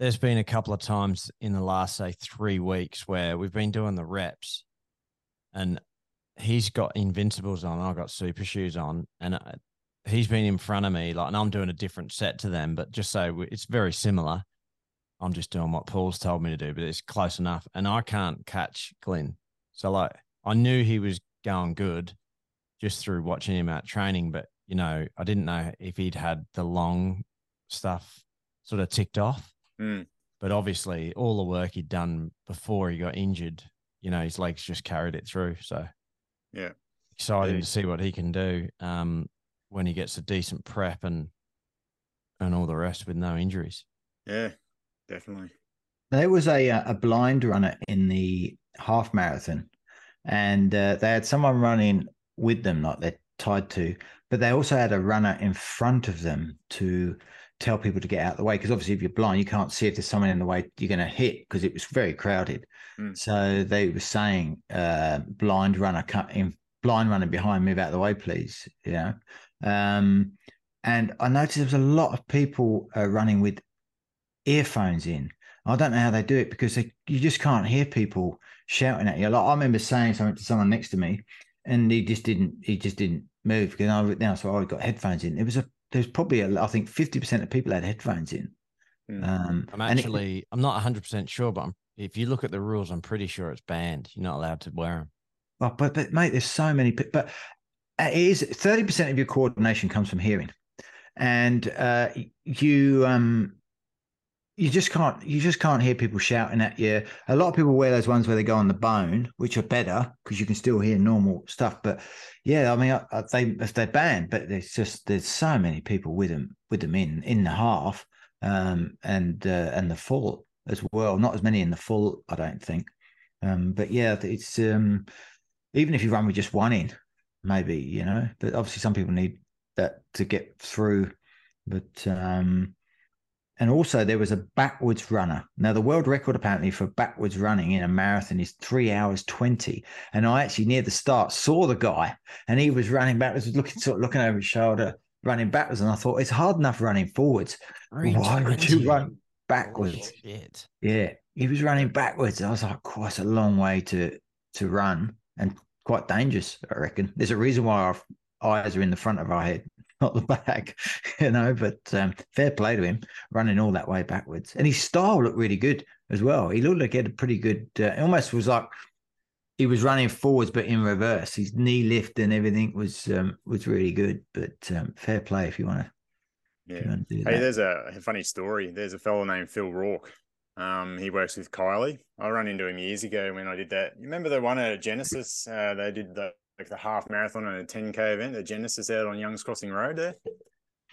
there's been a couple of times in the last, say, 3 weeks where we've been doing the reps and he's got Invincibles on, I've got Super Shoes on, and he's been in front of me, like, and I'm doing a different set to them, but just so it's very similar. I'm just doing what Paul's told me to do, but it's close enough, and I can't catch Glenn. So, like, I knew he was going good just through watching him out training, but, you know, I didn't know if he'd had the long stuff sort of ticked off. Mm. But obviously all the work he'd done before he got injured, you know, his legs just carried it through. So, yeah, exciting to see what he can do when he gets a decent prep and all the rest with no injuries. Yeah, definitely. There was a blind runner in the half marathon, and they had someone running with them, like they're tied to, but they also had a runner in front of them to tell people to get out of the way, because obviously if you're blind, you can't see if there's someone in the way you're going to hit, because it was very crowded. Mm. So they were saying, blind runner behind, move out of the way, please. You know? And I noticed there was a lot of people running with earphones in. I don't know how they do it, because you just can't hear people shouting at you. Like, I remember saying something to someone next to me, and he just didn't move, because I got headphones in. There's probably, I think, 50% of people had headphones in. Mm. I'm not 100% sure, but if you look at the rules, I'm pretty sure it's banned. You're not allowed to wear them. Well, but mate, there's so many. But it is 30% of your coordination comes from hearing, and you just can't hear people shouting at you. A lot of people wear those ones where they go on the bone, which are better because you can still hear normal stuff. But yeah, I mean, they're banned, but there's so many people with them in the half, and the full as well. Not as many in the full, I don't think. But yeah, it's even if you run with just one in, maybe, you know. But obviously, some people need that to get through. But and also there was a backwards runner. Now, the world record apparently for backwards running in a marathon is 3 hours 20. And I actually, near the start, saw the guy, and he was running backwards, sort of looking over his shoulder, running backwards. And I thought, it's hard enough running forwards. Why would you run backwards? Oh, shit. Yeah, he was running backwards. I was like, oh, that's a long way to run, and quite dangerous, I reckon. There's a reason why our eyes are in the front of our head, not the back, you know. But fair play to him, running all that way backwards. And his style looked really good as well. He looked like he had a pretty good, it almost was like he was running forwards, but in reverse. His knee lift and everything was really good. but fair play if you want to. Yeah. Hey, there's a funny story. There's a fellow named Phil Rourke. He works with Kylie. I ran into him years ago when I did that. You remember the one at Genesis? They did the half marathon and a 10K event at Genesis out on Young's Crossing Road there.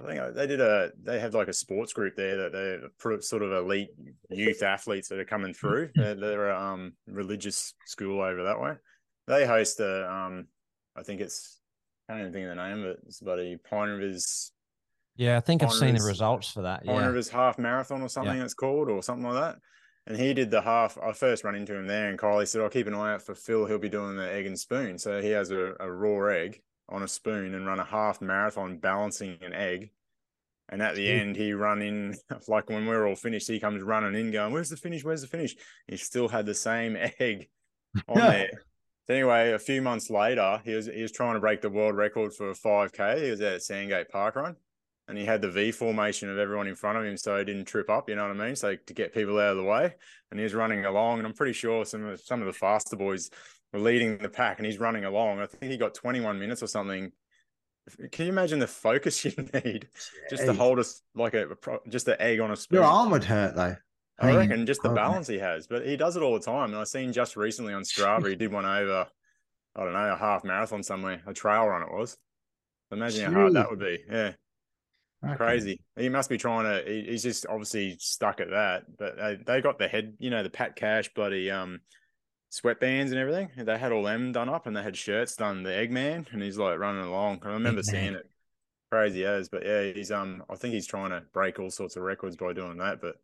I think they had like a sports group there that they put sort of elite youth athletes that are coming through. They're a religious school over that way. They host a, I think it's, I can't even think of the name, but it's about a Pine Rivers. Yeah, I think I've seen the results for that. Yeah. Pine Rivers half marathon or something, yeah. It's called, or something like that. And he did the half. I first ran into him there, and Kylie said, I'll keep an eye out for Phil. He'll be doing the egg and spoon. So he has a raw egg on a spoon and run a half marathon balancing an egg. And at the end, he run in, like when we're all finished, he comes running in going, where's the finish? Where's the finish? He still had the same egg on there. So anyway, a few months later, he was trying to break the world record for a 5K. He was at Sandgate Park Run. And he had the V formation of everyone in front of him, so he didn't trip up, you know what I mean? So to get people out of the way. And he was running along, and I'm pretty sure some of the faster boys were leading the pack, and he's running along. I think he got 21 minutes or something. Can you imagine the focus you need just to hold us like just the egg on a spoon? Your arm would hurt, though. I reckon just the balance he has. But he does it all the time. And I seen just recently on Strava, he did one over, I don't know, a half marathon somewhere, a trail run it was. Imagine how hard that would be, yeah. Okay. Crazy. He must be trying to. He's just obviously stuck at that. But they got the head, you know, the Pat Cash bloody sweatbands and everything. They had all them done up, and they had shirts done. The Eggman, and he's like running along. And I remember seeing it. Crazy as, but yeah, he's I think he's trying to break all sorts of records by doing that. But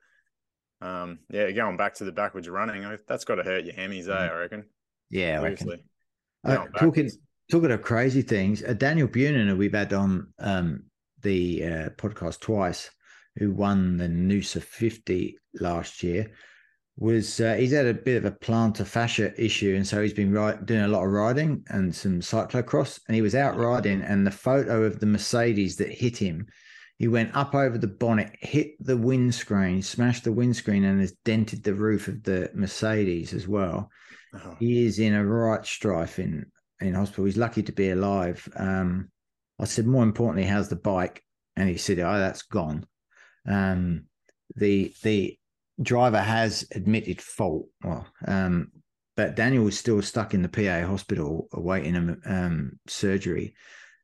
yeah, going back to the backwards running, that's got to hurt your hammies, eh? I reckon. Yeah, obviously. Talking of crazy things, Daniel Bunin, who we've had on the podcast twice, who won the Noosa 50 last year, was he's had a bit of a plantar fascia issue, and so he's been doing a lot of riding and some cyclocross, and he was out riding, and the photo of the Mercedes that hit him, he went up over the bonnet, hit the windscreen, smashed the windscreen, and has dented the roof of the Mercedes as well. Oh. He is in a right strife in hospital. He's lucky to be alive. I said, more importantly, how's the bike? And he said, oh, that's gone. The driver has admitted fault. Well, but Daniel was still stuck in the PA hospital awaiting surgery.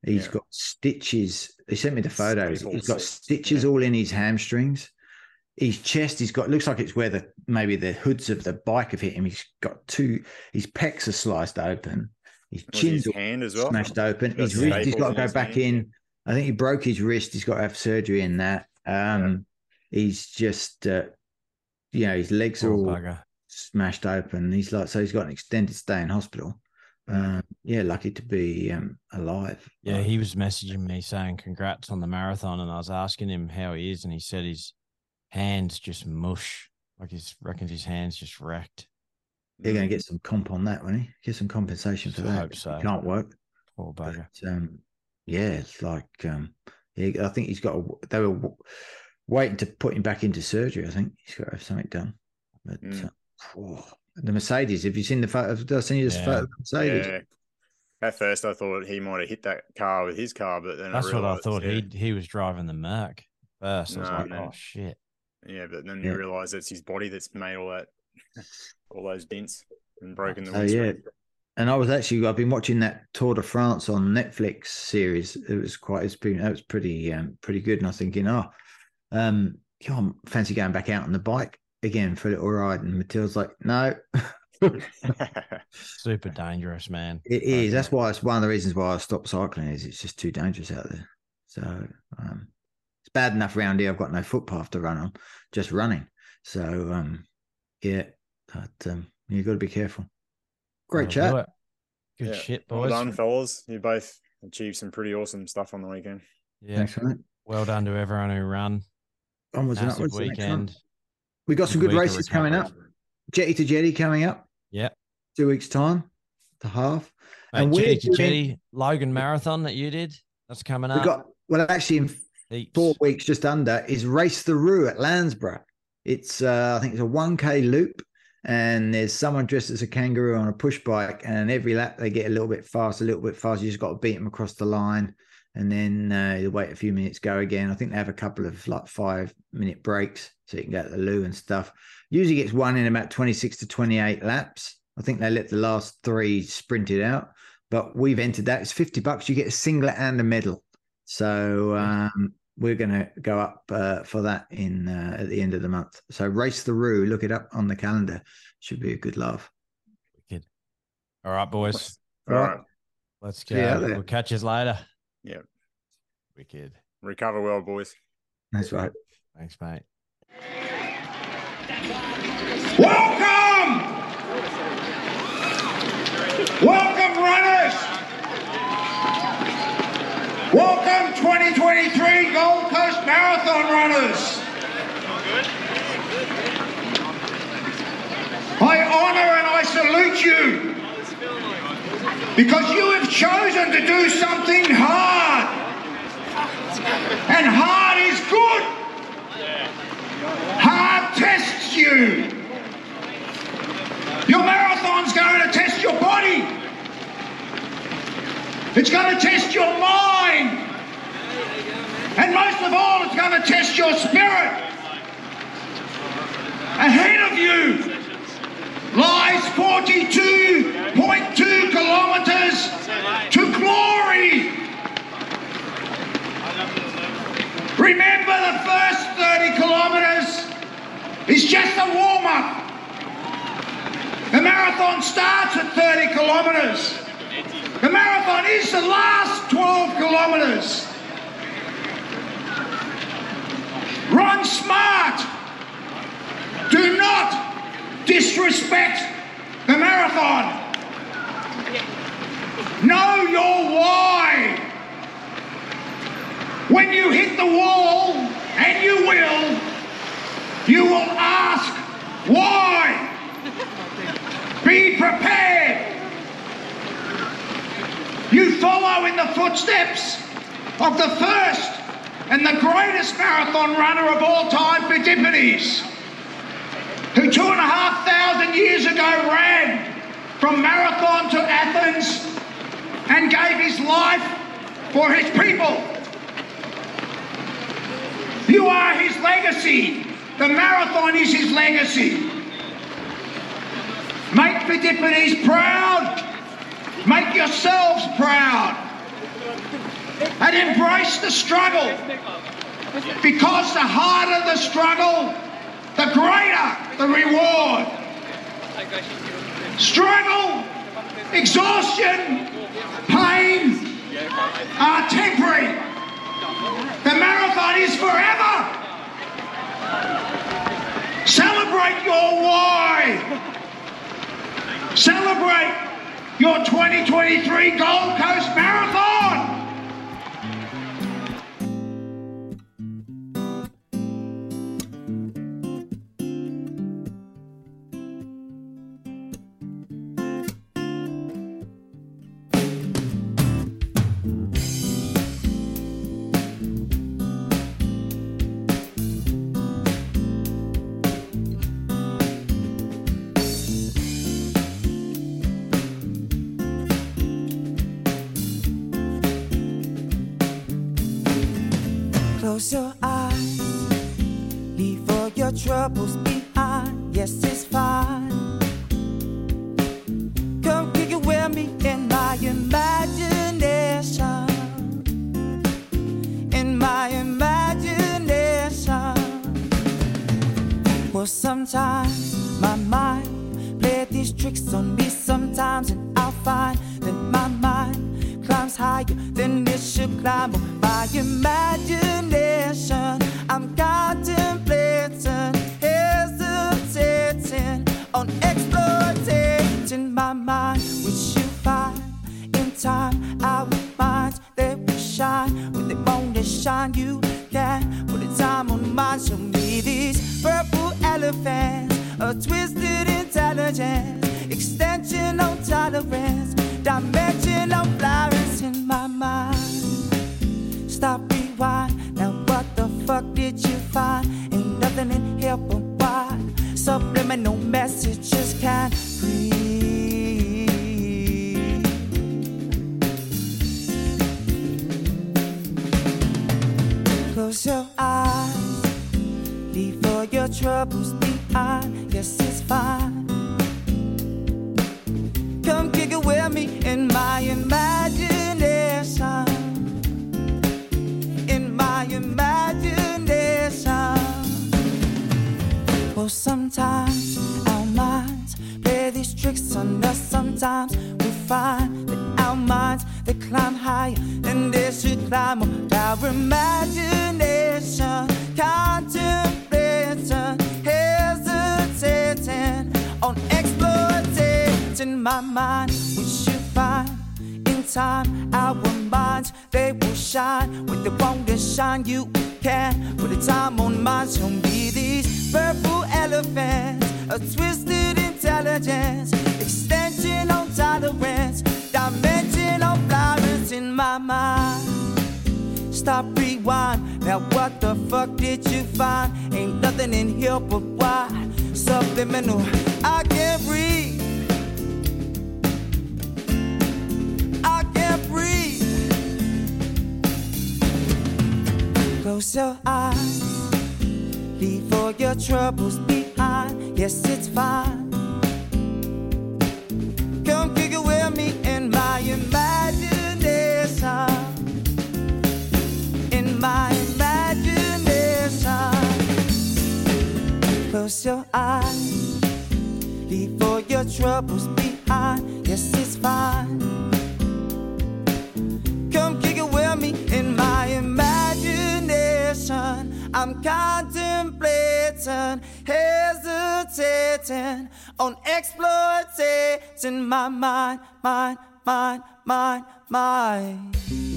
He's got stitches. He sent me the photos. He's got stitches all in his hamstrings. His chest, he's got, looks like it's where maybe the hoods of the bike have hit him. He's got his pecs are sliced open. His chin's his hand as well smashed open. His wrist, he's got to go back in. I think he broke his wrist. He's got to have surgery in that. He's just, you know, his legs are all smashed open. He's like, so he's got an extended stay in hospital. Yeah, lucky to be alive. Yeah, he was messaging me saying congrats on the marathon, and I was asking him how he is, and he said his hands just mush. Like he reckons his hands just wrecked. They're going to get some comp on that, won't he? Get some compensation for that. I hope so. He can't work. Poor bugger. But, yeah, it's like I think he's got – they were waiting to put him back into surgery, I think. He's got to have something done. But the Mercedes, have you seen the photo? Did I send you this photo of the Mercedes? Yeah. At first I thought he might have hit that car with his car, but then that's what I thought. He was driving the Merc first. I was like, oh, shit. Yeah, but then you realise it's his body that's made all that – all those dents and broken the windscreen. And I've been watching that Tour de France on Netflix series. It was pretty pretty good. And I was thinking, fancy going back out on the bike again for a little ride. And Matilde's like, no. Super dangerous, man. It is. That's why it's one of the reasons why I stopped cycling. Is it's just too dangerous out there. So it's bad enough round here. I've got no footpath to run on, just running. So yeah. But you've got to be careful. Great chat. Good shit, boys. Well done, fellas. You both achieved some pretty awesome stuff on the weekend. Yeah. Excellent. Well done to everyone who ran. Onwards and upwards. Weekend. We got some good races coming up. Jetty to Jetty coming up. Yeah. 2 weeks' time. The half. And Jetty to Jetty, Logan Marathon that you did. That's coming up. Well, actually, in 4 weeks, just under, is Race the Roo at Landsborough. It's, I think it's a 1K loop. And there's someone dressed as a kangaroo on a push bike, and every lap they get a little bit faster. You just got to beat them across the line, and then you wait a few minutes, go again. I think they have a couple of like 5-minute breaks, so you can go to the loo and stuff. Usually gets one in about 26 to 28 laps. I think they let the last three sprinted out, but we've entered that. It's $50. You get a singlet and a medal. So we're going to go up for that in at the end of the month. So Race the Roo, look it up on the calendar. Should be a good laugh. Good. All right, boys. All right. Let's go. Yeah, we'll catch you later. Yeah. Wicked. Recover well, boys. That's right. Thanks, mate. Welcome! Welcome, runners! Welcome 2023 Gold Coast Marathon runners. I honour and I salute you because you have chosen to do something hard, and hard is good. Hard tests you. Your marathon's going to test your body. It's going to test your mind, and most of all, it's going to test your spirit. Ahead of you lies 42.2 kilometres to glory. Remember, the first 30 kilometres is just a warm-up. The marathon starts at 30 kilometres. The marathon is the last 12 kilometres. Run smart. Do not disrespect the marathon. Know your why. When you hit the wall, and you will ask Why? Be prepared. You follow in the footsteps of the first and the greatest marathon runner of all time, Pheidippides, who 2,500 years ago ran from Marathon to Athens and gave his life for his people. You are his legacy. The marathon is his legacy. Make Pheidippides proud. Make yourselves proud. And embrace the struggle. Because the harder the struggle, the greater the reward. Struggle, exhaustion, pain are temporary. The marathon is forever. Celebrate your why. Celebrate your 2023 Gold Coast Marathon. Close your eyes, leave all your troubles behind, yes it's fine. Come kick it with me in my imagination, in my imagination. Well sometimes my mind plays these tricks on me sometimes, and I'll find that my mind climbs higher than it should climb on my imagination. I'm contemplating, hesitating on exploiting my mind, which you find in time. Our minds, they will shine when they want to shine. You can put a time on mine. Show me these purple elephants, a twisted intelligence, extension of tolerance, dimension of flowers in my mind. Stop, rewind. Fuck did you find? Ain't nothing in here but why? Subliminal messages can't breathe. Close your eyes, leave all your troubles behind. Yes, it's fine. Come kick it with me in my imagination. In my imagination. Well, sometimes our minds play these tricks on us. Sometimes we find that our minds, they climb higher than they should climb on our imagination. Contemplating, hesitating on exploiting my mind, which you find in time. Our minds, they will shine when they want to shine. You can put a time on mine. Show me these purple elephants, a twisted intelligence, extension of tolerance, dimension of flowers in my mind. Stop, rewind. Now what the fuck did you find? Ain't nothing in here but why? Subliminal, I can't breathe. I can't breathe. Close your eyes, leave all your troubles behind. Yes, it's fine. Come kick it with me in my imagination. In my imagination. Close your eyes, leave all your troubles behind. Yes, it's fine. Come kick it with me in my imagination. I'm contemplating, hesitating on exploiting my mind, mind, mind, mind, mind.